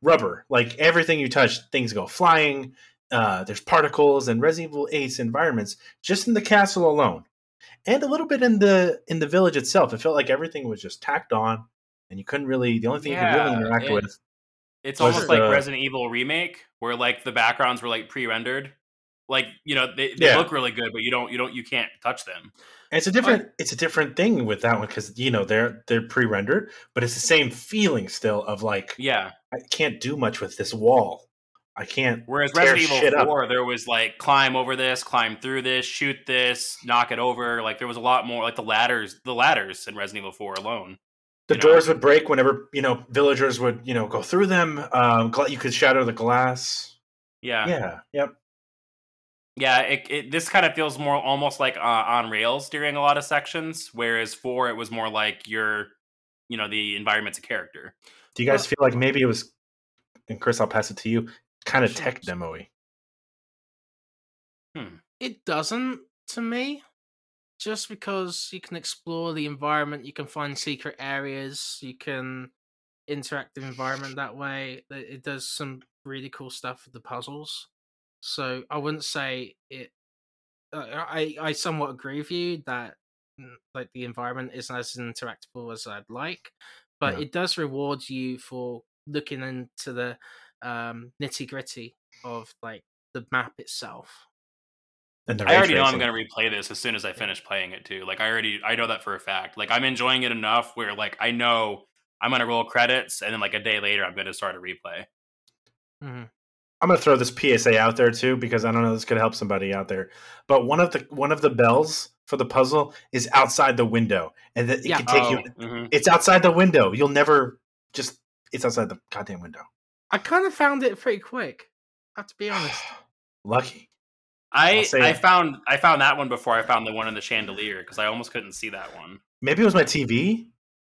rubber, like everything you touch, things go flying. There's particles, and Resident Evil 8's environments just in the castle alone, and a little bit in the village itself. It felt like everything was just tacked on, and you couldn't really. The only thing you could really interact with. It's almost like Resident Evil Remake, where like the backgrounds were like pre-rendered. Like, you know, they look really good, but you can't touch them. And it's a different thing with that one because, you know, they're pre-rendered, but it's the same feeling still of like, yeah, I can't do much with this wall. I can't. Whereas Resident Evil 4, there was like climb over this, climb through this, shoot this, knock it over. Like there was a lot more, like the ladders in Resident Evil 4 alone. The doors would break whenever, you know, villagers would, you know, go through them. You could shatter the glass. Yeah. Yeah. Yep. Yeah. This kind of feels more almost like on rails during a lot of sections, whereas 4, it was more like the environment's a character. Do you guys feel like maybe it was, and Chris, I'll pass it to you, kind of tech demo-y? It doesn't to me. Just because you can explore the environment, you can find secret areas, you can interact with the environment that way. It does some really cool stuff with the puzzles. So I wouldn't say it... I somewhat agree with you that like the environment isn't as interactable as I'd like, but it does reward you for looking into the nitty-gritty of like the map itself. I already know I'm going to replay this as soon as I finish playing it too. Like I know that for a fact. Like I'm enjoying it enough where like I know I'm going to roll credits and then like a day later I'm going to start a replay. Mm-hmm. I'm going to throw this PSA out there too because I don't know if this could help somebody out there. But one of the bells for the puzzle is outside the window, and that it can take you. Mm-hmm. It's outside the window. You'll never just. It's outside the goddamn window. I kind of found it pretty quick. I have to be honest. Lucky. I found that one before I found the one in the chandelier because I almost couldn't see that one. Maybe it was my TV,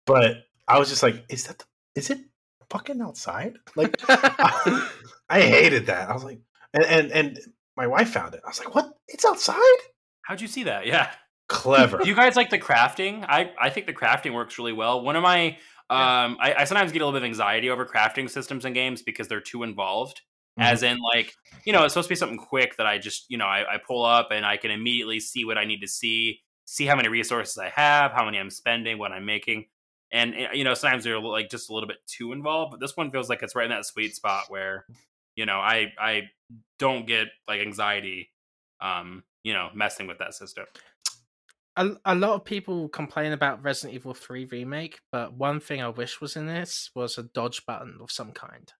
but I was just like, is it fucking outside? Like, I hated that. I was like, and my wife found it. I was like, what? It's outside? How'd you see that? Yeah, clever. Do you guys like the crafting? I think the crafting works really well. One of my I sometimes get a little bit of anxiety over crafting systems in games because they're too involved. As in, like, you know, it's supposed to be something quick that I just, you know, I pull up and I can immediately see what I need to see how many resources I have, how many I'm spending, what I'm making. And, you know, sometimes they're, like, just a little bit too involved. But this one feels like it's right in that sweet spot where, you know, I don't get, like, anxiety, you know, messing with that system. A lot of people complain about Resident Evil 3 Remake, but one thing I wish was in this was a dodge button of some kind.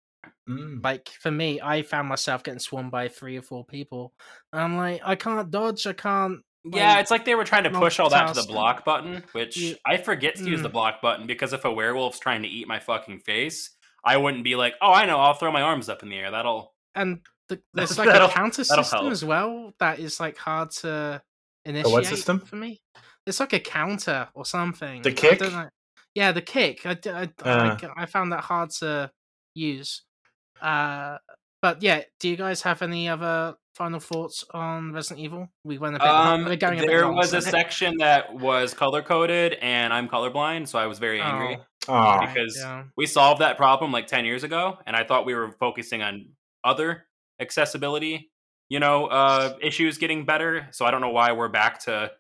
Like for me, I found myself getting swarmed by 3 or 4 people. I'm like, I can't dodge. I can't. Yeah, it's like they were trying to push all that to the block button, which I forget to use the block button because if a werewolf's trying to eat my fucking face, I wouldn't be like, oh, I know, I'll throw my arms up in the air. That'll and there's like a counter system as well that is like hard to initiate. The what system for me? It's like a counter or something. The kick. Yeah, the kick. I found that hard to use. But yeah, do you guys have any other final thoughts on Resident Evil? We went a bit going there a bit long, was so. A section that was color coded, and I'm colorblind, so I was very angry because we solved that problem like 10 years ago, and I thought we were focusing on other accessibility, you know, issues getting better. So I don't know why we're back to,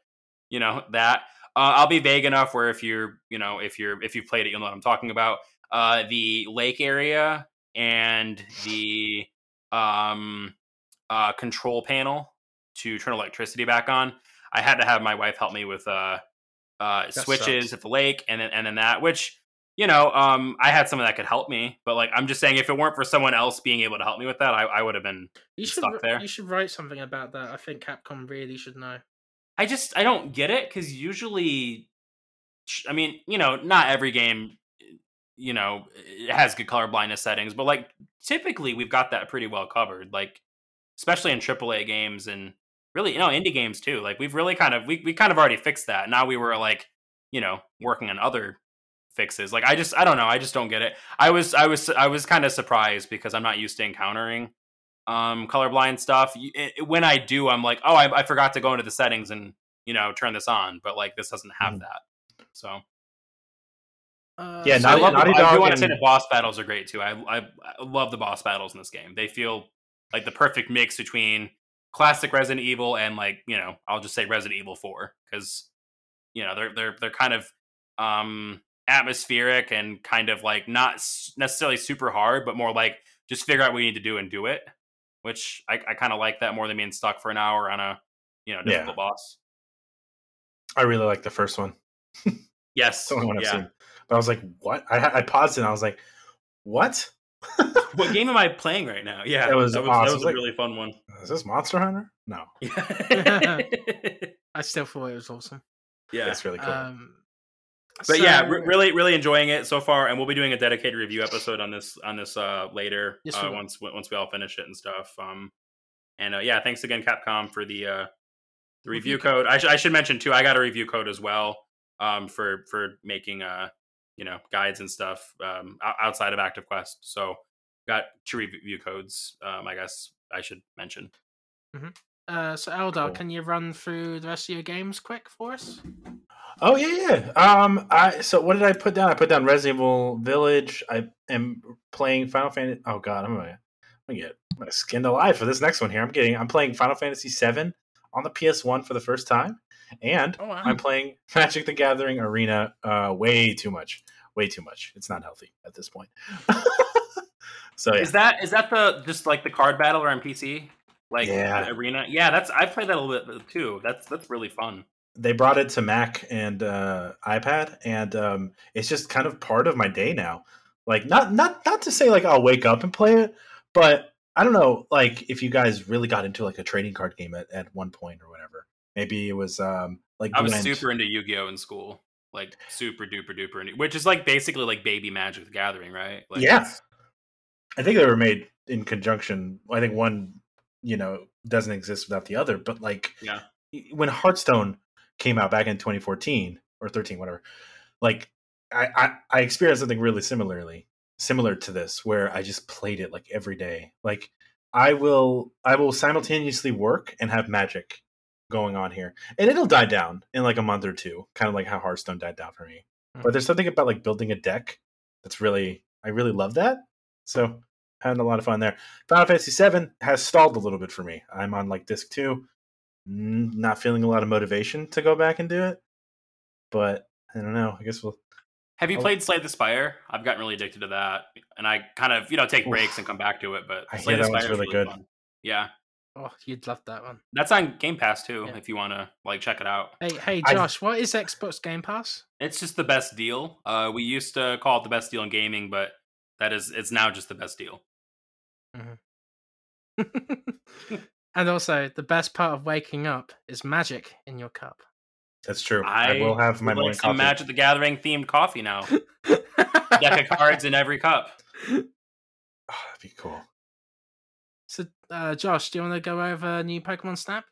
you know, that. I'll be vague enough where if you've played it, you'll know what I'm talking about. The lake area. And the control panel to turn electricity back on. I had to have my wife help me with switches at the lake, and then that. Which, you know, I had someone that could help me, but like I'm just saying, if it weren't for someone else being able to help me with that, I would have been stuck there. You should write something about that. I think Capcom really should know. I don't get it because usually, I mean, you know, not every game. You know, it has good color blindness settings, but like typically we've got that pretty well covered, like especially in AAA games and really, you know, indie games too. Like we've really kind of, we kind of already fixed that. Now we were like, you know, working on other fixes. Like I don't know. I just don't get it. I was kind of surprised because I'm not used to encountering colorblind stuff. When I do, I'm like, oh, I forgot to go into the settings and, you know, turn this on. But like, this doesn't have that. So. I do want to say the boss battles are great too. I love the boss battles in this game. They feel like the perfect mix between classic Resident Evil and, like, you know, I'll just say Resident Evil 4 because, you know, they're kind of atmospheric and kind of like not necessarily super hard, but more like just figure out what you need to do and do it. which I kind of like that more than being stuck for an hour on a, you know, difficult boss. I really like the first one. Yes. The only one I've seen. But I was like, what? I paused and I was like, what? What game am I playing right now? Yeah, that was awesome. That was a really fun one. Is this Monster Hunter? No. I still thought it was awesome. Yeah, it's really cool. But so, yeah, really enjoying it so far, and we'll be doing a dedicated review episode on this later once we all finish it and stuff. And thanks again, Capcom, for the review code. I should mention too, I got a review code as well for making guides and stuff outside of Active Quest. So got two review codes. I guess I should mention. Mm-hmm. So Eldar, can you run through the rest of your games quick for us? Oh yeah. So what did I put down? I put down Resident Evil Village. I am playing Final Fantasy. Oh god, I'm gonna get skinned alive for this next one here. I'm playing Final Fantasy VII on the PS1 for the first time, and I'm playing Magic the Gathering Arena. Way too much. It's not healthy at this point. So yeah. Is that the just like the card battler on PC? Arena. Yeah, I played that a little bit too. That's really fun. They brought it to Mac and iPad, and it's just kind of part of my day now. Like not to say like I'll wake up and play it, but I don't know, like if you guys really got into like a trading card game at one point or whatever. Maybe it was I was super into Yu-Gi-Oh in school. Like super duper into, which is like basically like baby Magic the Gathering, right? Like, yeah. I think they were made in conjunction. I think one doesn't exist without the other, but like when Hearthstone came out back in 2014 or 13, whatever, like I experienced something really similar to this, where I just played it like every day. Like I will simultaneously work and have Magic going on here, and it'll die down in like a month or two, kind of like how Hearthstone died down for me. Mm-hmm. But there's something about like building a deck that's really, I really love that. So having a lot of fun there. Final Fantasy VII has stalled a little bit for me. I'm on like disc 2, not feeling a lot of motivation to go back and do it. But I don't know. I guess we'll. Have you played Slay the Spire? I've gotten really addicted to that, and I kind of take breaks and come back to it. But I hear that one's really good. Fun. Yeah. Oh, you'd love that one. That's on Game Pass too. Yeah. If you want to like check it out. Hey, Josh, what is Xbox Game Pass? It's just the best deal. We used to call it the best deal in gaming, but it's now just the best deal. Mm-hmm. And also, the best part of waking up is Magic in your cup. That's true. I will have my morning coffee. Magic the Gathering themed coffee now. Deck of cards in every cup. Oh, that'd be cool. So, Josh, do you want to go over new Pokemon Snap?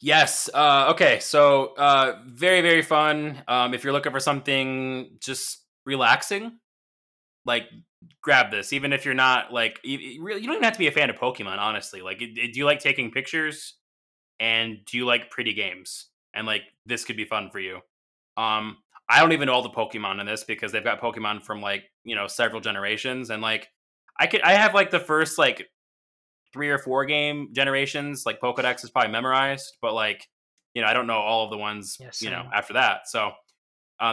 Yes. Okay. So, very, very fun. If you're looking for something just relaxing, like grab this, even if you're not like you don't even have to be a fan of Pokemon, honestly. Like, do you like taking pictures, and do you like pretty games? And like, this could be fun for you. I don't even know all the Pokemon in this, because they've got Pokemon from like several generations, and like I have like the first like 3 or 4 game generations, like Pokedex is probably memorized, but like I don't know all of the ones after that. So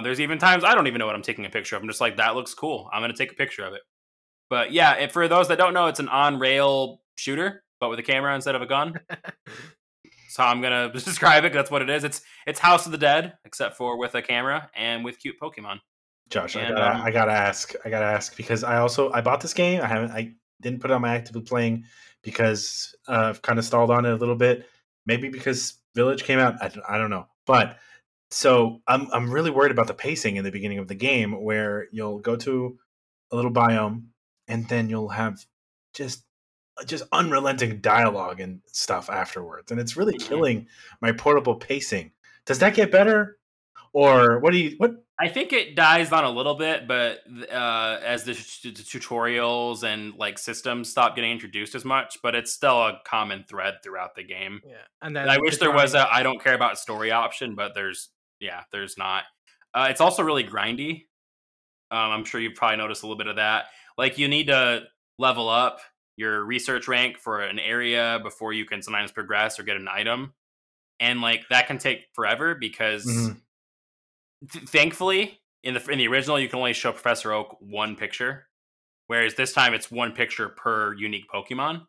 there's even times I don't even know what I'm taking a picture of. I'm just like, that looks cool. I'm going to take a picture of it. But yeah, if, for those that don't know, it's an on-rail shooter, but with a camera instead of a gun. So I'm going to describe it. That's what it is. It's House of the Dead, except for with a camera and with cute Pokemon. Josh, and, I gotta ask because I bought this game. I didn't put it on my actively playing because I've kind of stalled on it a little bit. Maybe because Village came out. I don't know, but. So I'm really worried about the pacing in the beginning of the game, where you'll go to a little biome and then you'll have just unrelenting dialogue and stuff afterwards. And it's really killing my portable pacing. Does that get better? Or what? I think it dies down a little bit, but as the tutorials and like systems stop getting introduced as much, but it's still a common thread throughout the game. Yeah, and then I wish there was a I don't care about story option, but there's not. It's also really grindy. I'm sure you've probably noticed a little bit of that. Like, you need to level up your research rank for an area before you can sometimes progress or get an item. And like, that can take forever because thankfully in the original, you can only show Professor Oak one picture. Whereas this time it's one picture per unique Pokemon.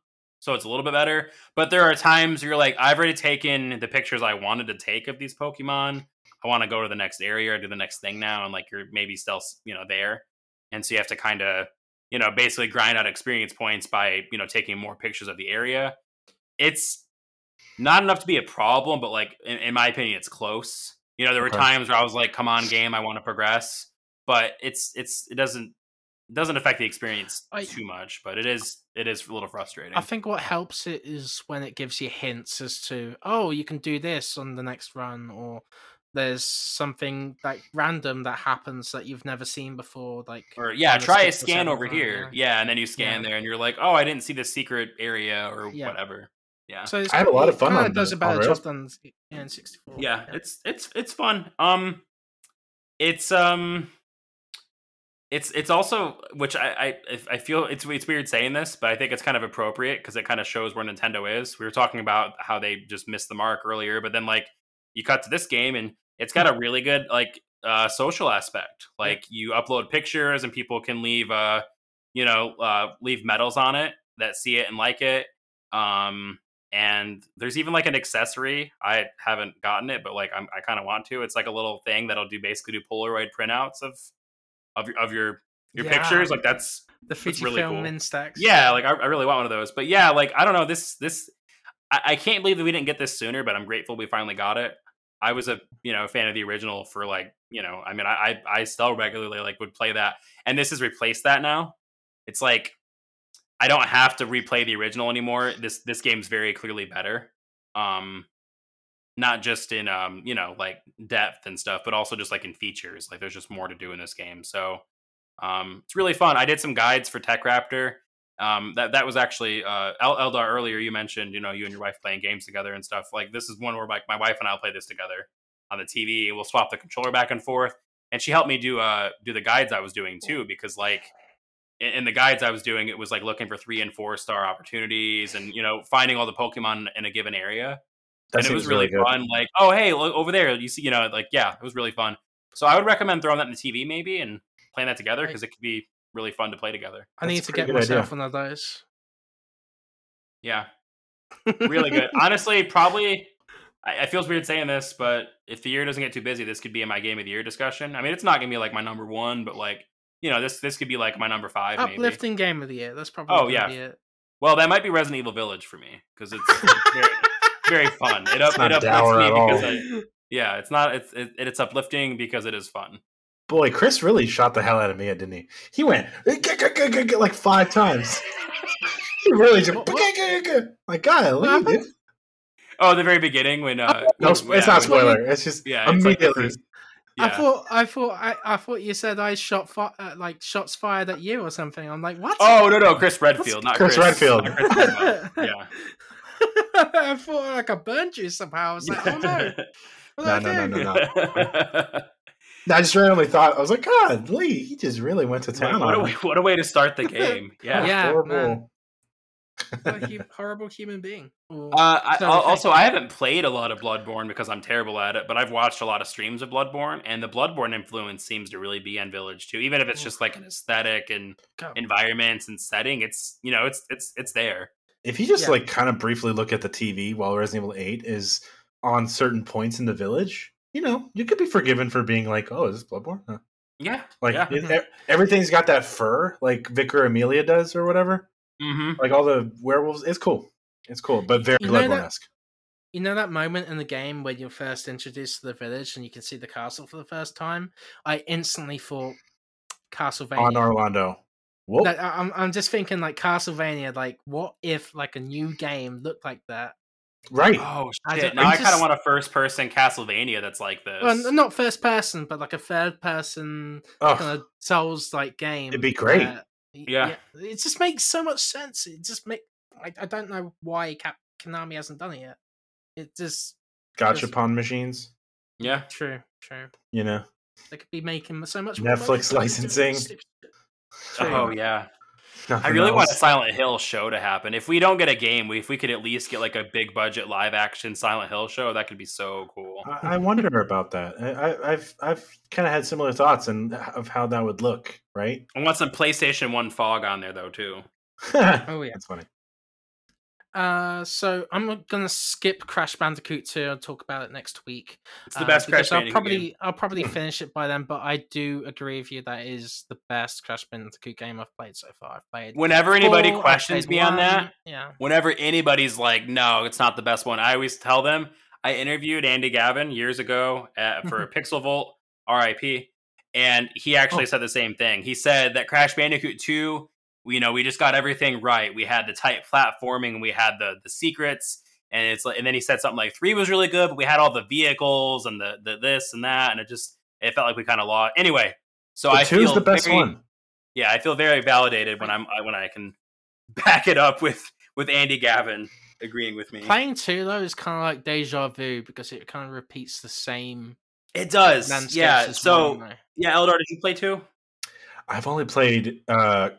so it's a little bit better. But there are times you're like, I've already taken the pictures I wanted to take of these Pokemon. I want to go to the next area or do the next thing now, and like you're maybe still, you know, there, and so you have to kind of, you know, basically grind out experience points by, you know, taking more pictures of the area. It's not enough to be a problem, but like in my opinion, it's close. You know, there were times where I was like, "Come on, game, I want to progress," but it doesn't affect the experience too much. But it is a little frustrating. I think what helps it is when it gives you hints as to, oh, you can do this on the next run, or there's something like random that happens that you've never seen before, like, or yeah, try a scan over here, yeah, and then you scan there, and you're like, oh, I didn't see the secret area or whatever. Yeah, so I had a lot of fun. It does a better job than N64. Yeah, it's fun. It's also, which I feel it's weird saying this, but I think it's kind of appropriate because it kind of shows where Nintendo is. We were talking about how they just missed the mark earlier, but then like you cut to this game and it's got a really good like social aspect. Like you upload pictures and people can leave medals on it that see it and like it. And there's even like an accessory. I haven't gotten it, but like I kind of want to. It's like a little thing that'll do Polaroid printouts of your pictures. Like that's really cool. Min stacks. Yeah, like I really want one of those. But yeah, like I don't know. I can't believe that we didn't get this sooner, but I'm grateful we finally got it. I was a fan of the original for like, you know, I mean, I still regularly like would play that, and this has replaced that now. It's like, I don't have to replay the original anymore. This game's very clearly better. Not just in, like depth and stuff, but also just like in features. Like there's just more to do in this game. So it's really fun. I did some guides for Tech Raptor. That was actually Eldar earlier. You mentioned, you know, you and your wife playing games together and stuff. Like this is one where like my wife and I'll play this together on the TV. We'll swap the controller back and forth. And she helped me do the guides I was doing too, because like, in the guides I was doing, it was like looking for 3- and 4-star opportunities and, you know, finding all the Pokemon in a given area. And it was really fun. Like, oh, hey, look over there. You see, you know, like, yeah, it was really fun. So I would recommend throwing that in the TV maybe and playing that together because it could be really fun to play together. I need to get myself one of those. Yeah. Really good. Honestly, probably, I feels weird saying this, but if the year doesn't get too busy, this could be in my Game of the Year discussion. I mean, it's not going to be like my number one, but like, you know, this could be like my number 5. Uplifting maybe. Game of the Year. That's probably be it. Well, that might be Resident Evil Village for me because it's very, very fun. It uplifts me because it's uplifting because it is fun. Boy, Chris really shot the hell out of me, didn't he? He went like 5 times. He really just like, God, leave. Oh, the very beginning when no, it's not spoiler. It's just immediately. It's like yeah. I thought you said I shots fired at you or something. I'm like, what? Oh no, Chris Redfield, not Chris Redfield. Yeah. I thought like I burned you somehow. I was like, oh no. No. I just randomly thought, I was like, God, Lee, he just really went to town. What a way to start the game. Yeah. Horrible. A horrible human being. I haven't played a lot of Bloodborne because I'm terrible at it, but I've watched a lot of streams of Bloodborne, and the Bloodborne influence seems to really be on Village too. Even if it's just like an aesthetic and environments and setting, it's, you know, it's there. If you just like kind of briefly look at the TV while Resident Evil 8 is on certain points in the Village, you know, you could be forgiven for being like, oh, is this Bloodborne? Huh. Yeah, like everything's got that fur, like Vicar Amelia does or whatever. Mm-hmm. Like all the werewolves, it's cool, but very Bloodborne-esque. You know that moment in the game when you're first introduced to the village and you can see the castle for the first time? I instantly thought Castlevania. On Orlando. Whoop. Like, I'm just thinking like Castlevania. Like, what if like a new game looked like that? Right. Oh shit! Now I kind of want a first-person Castlevania that's like this. Well, not first-person, but like a third-person kind of Souls-like game. It'd be great. Yeah, it just makes so much sense. I don't know why Konami hasn't done it yet. It just gachapon machines. Yeah, true. You know, they could be making so much Netflix licensing. Oh yeah, I really want a Silent Hill show to happen. If we don't get a game, if we could at least get like a big budget live action Silent Hill show, that could be so cool. I wonder about that. I've kind of had similar thoughts of how that would look. Right. I want some PlayStation 1 fog on there though too. Oh yeah, that's funny. So I'm gonna skip Crash Bandicoot 2 and talk about it next week. It's the best Crash Bandicoot game. I'll probably finish it by then, but I do agree with you, that is the best Crash Bandicoot game I've played so far. I've played. Whenever anybody questions me on that, whenever anybody's like, "No, it's not the best one," I always tell them. I interviewed Andy Gavin years ago for Pixel Vault, RIP, and he actually said the same thing. He said that Crash Bandicoot 2. We just got everything right. We had the tight platforming, we had the secrets, and it's like, and then he said something like 3 was really good, but we had all the vehicles and the this and that, and it felt like we kind of lost. Anyway, so I feel the best one. Yeah, I feel very validated when I can back it up with Andy Gavin agreeing with me. Playing 2 though is kind of like deja vu because it kind of repeats the same. It does. Yeah. So Eldar, did you play 2? I've only played Bandicoot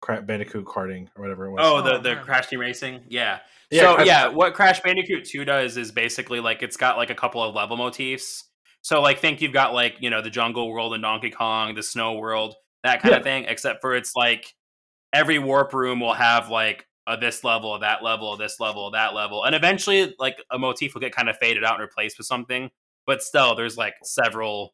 karting or whatever it was. Oh, the Crash Team Racing? Yeah. So what Crash Bandicoot 2 does is basically like it's got like a couple of level motifs. So like think you've got like, the jungle world and Donkey Kong, the snow world, that kind of thing, except for it's like every warp room will have like a this level, that level, this level, that level. And eventually like a motif will get kind of faded out and replaced with something. But still there's like several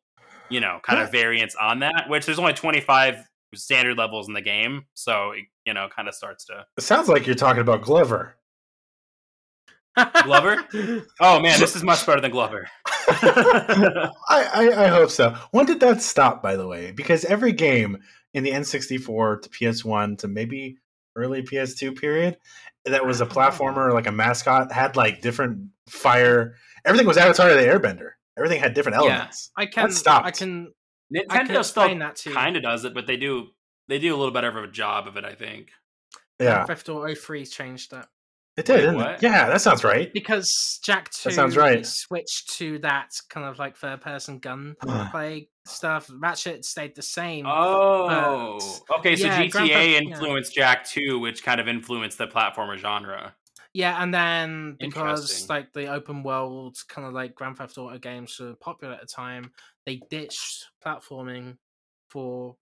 of variants on that, which there's only 25 standard levels in the game. So, it kind of starts to... It sounds like you're talking about Glover. Glover? Oh, man, this is much better than Glover. I hope so. When did that stop, by the way? Because every game in the N64 to PS1 to maybe early PS2 period that was a platformer, like a mascot, had like different fire... Everything was Avatar the Airbender. Everything had different elements. Yeah, I can. Nintendo still kind of does it, but they do a little better of a job of it, I think. Yeah. Theft Auto 3 changed that. It did, didn't it? Yeah, that sounds right. Because Jack 2 switched to that kind of like third-person gun play stuff. Ratchet stayed the same. Oh, okay. So GTA influenced Jack 2, which kind of influenced the platformer genre. Yeah, and then because like the open world kind of like Grand Theft Auto games were popular at the time, they ditched platforming for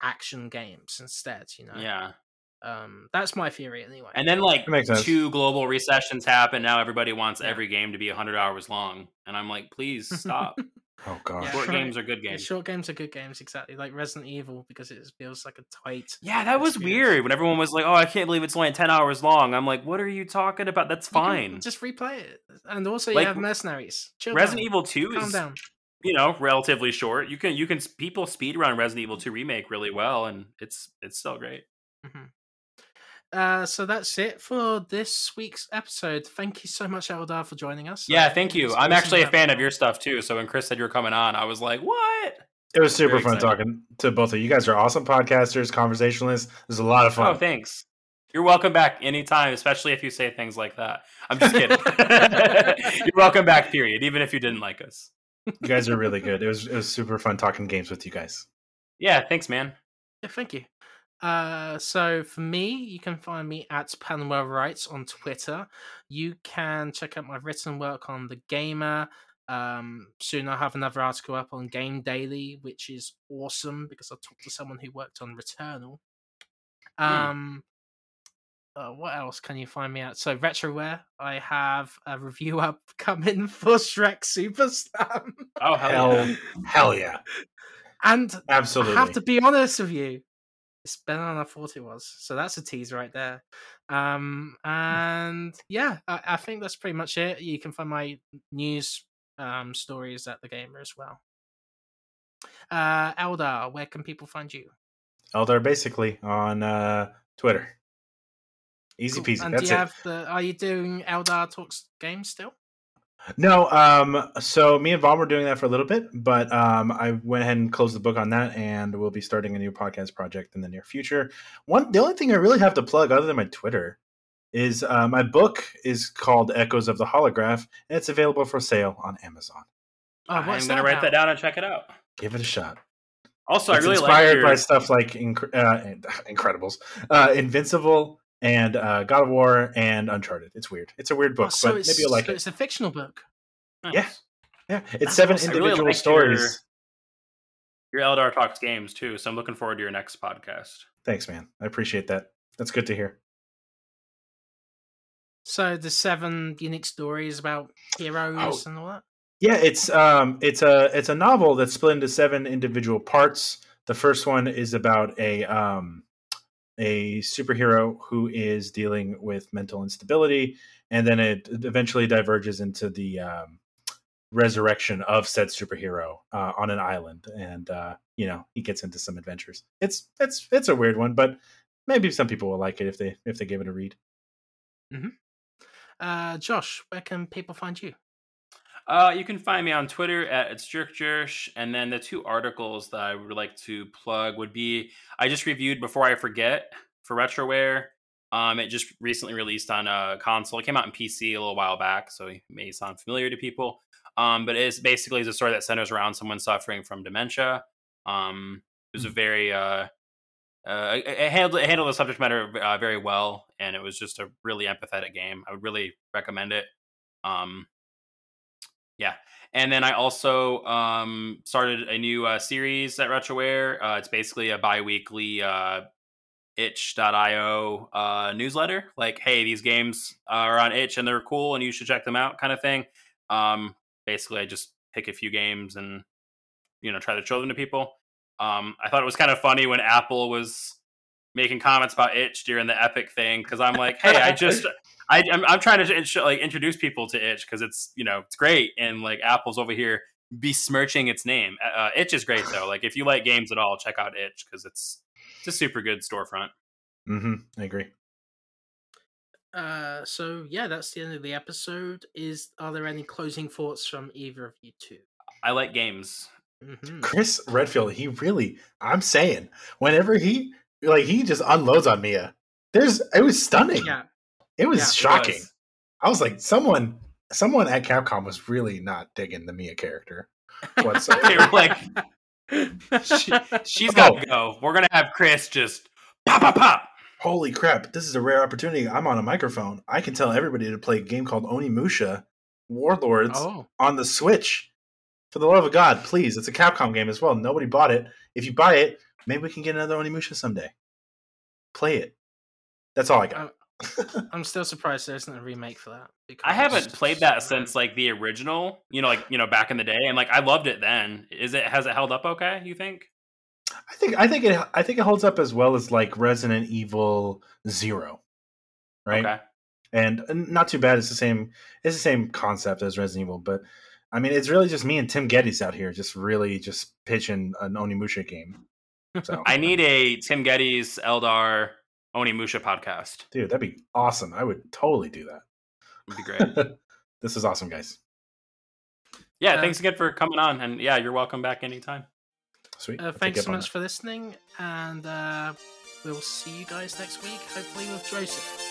action games instead. Yeah, that's my theory anyway. And then like two global recessions happen. Now everybody wants every game to be 100 hours long, and I'm like, please stop. Oh god, yeah, short games are good games. Yeah, short games are good games, exactly. Like Resident Evil, because it feels like a tight. Yeah, that was weird when everyone was like, "Oh, I can't believe it's only 10 hours long." I'm like, "What are you talking about? That's fine. Just replay it." And also, you have mercenaries. Chill Resident down. Evil 2 Calm is, down. Relatively short. You can people speedrun Resident Evil 2 remake really well, and it's still great. Mm-hmm. So that's it for this week's episode. Thank you so much, Eldar, for joining us. Yeah, thank you. I'm actually a fan of your stuff, too. So when Chris said you were coming on, I was like, what? It was super fun talking to both of you. You guys are awesome podcasters, conversationalists. It was a lot of fun. Oh, thanks. You're welcome back anytime, especially if you say things like that. I'm just kidding. You're welcome back, period, even if you didn't like us. You guys are really good. It was super fun talking games with you guys. Yeah, thanks, man. Yeah, thank you. So for me, you can find me at Panwell Writes on Twitter. You can check out my written work on The Gamer. Soon I'll have another article up on Game Daily, which is awesome because I talked to someone who worked on Returnal. What else can you find me at? So RetroWare, I have a review up coming for Shrek Superstar. Oh, hell yeah. And absolutely. I have to be honest with you. It's better than I thought it was. So that's a tease right there. I think that's pretty much it. You can find my news stories at The Gamer as well. Eldar, where can people find you? Eldar Basically on Twitter. Easy peasy. Cool. And that's it. Are you doing Eldar Talks Games still? No, so me and Bob were doing that for a little bit, but I went ahead and closed the book on that, and we'll be starting a new podcast project in the near future. The only thing I really have to plug, other than my Twitter, is my book is called Echoes of the Holograph, and it's available for sale on Amazon. I'm going to write that down and check it out. Give it a shot. Also, it's inspired by stuff like Incredibles, Invincible, and God of War and Uncharted. It's weird. It's a weird book, but maybe you'll like it. It's a fictional book. Nice. Yeah. It's 7 individual stories. Your Eldar Talks Games too, so I'm looking forward to your next podcast. Thanks, man. I appreciate that. That's good to hear. So the 7 unique stories about heroes and all that? Yeah, it's a novel that's split into 7 individual parts. The first one is about a superhero who is dealing with mental instability, and then it eventually diverges into the resurrection of said superhero on an island, and he gets into some adventures. It's a weird one, but maybe some people will like it if they give it a read. Mm-hmm. Josh, where can people find you? You can find me on Twitter at It's Jerk, and then the 2 articles that I would like to plug would be, I just reviewed Before I Forget for RetroWare. It just recently released on a console. It came out on PC a little while back, so it may sound familiar to people. But it's basically a story that centers around someone suffering from dementia. It was a very... it handled the subject matter very well, and it was just a really empathetic game. I would really recommend it. And then I also started a new series at RetroWare. It's basically a bi-weekly itch.io newsletter. Like, hey, these games are on itch, and they're cool, and you should check them out kind of thing. Basically, I just pick a few games and, try to show them to people. I thought it was kind of funny when Apple was making comments about itch during the Epic thing, because I'm like, hey, I'm trying to introduce people to itch because it's it's great, and like Apple's over here besmirching its name. Itch is great though. Like if you like games at all, check out itch because it's a super good storefront. Mm-hmm. I agree. So yeah, that's the end of the episode. Are there any closing thoughts from either of you two? I like games. Mm-hmm. Chris Redfield, whenever he just unloads on Mia, it was stunning. Yeah. It was shocking. It was. I was like, someone at Capcom was really not digging the Mia character whatsoever. They were like, she's got to go. We're going to have Chris just pop. Holy crap. This is a rare opportunity. I'm on a microphone. I can tell everybody to play a game called Onimusha Warlords on the Switch. For the love of God, please. It's a Capcom game as well. Nobody bought it. If you buy it, maybe we can get another Onimusha someday. Play it. That's all I got. I'm still surprised there isn't a remake for that. I haven't played that since the original, back in the day, and I loved it then. Has it held up okay, you think? I think it holds up as well as Resident Evil 0. Right? Okay. And not too bad. It's the same concept as Resident Evil, but I mean, it's really just me and Tim Geddes out here just pitching an Onimusha game. So I need a Tim Geddes, Eldar, Onimusha podcast. Dude, that'd be awesome. I would totally do that. It'd be great. This is awesome, guys. Yeah, thanks again for coming on. And yeah, you're welcome back anytime. Sweet. Thanks so much for listening. And we'll see you guys next week, hopefully with Joseph.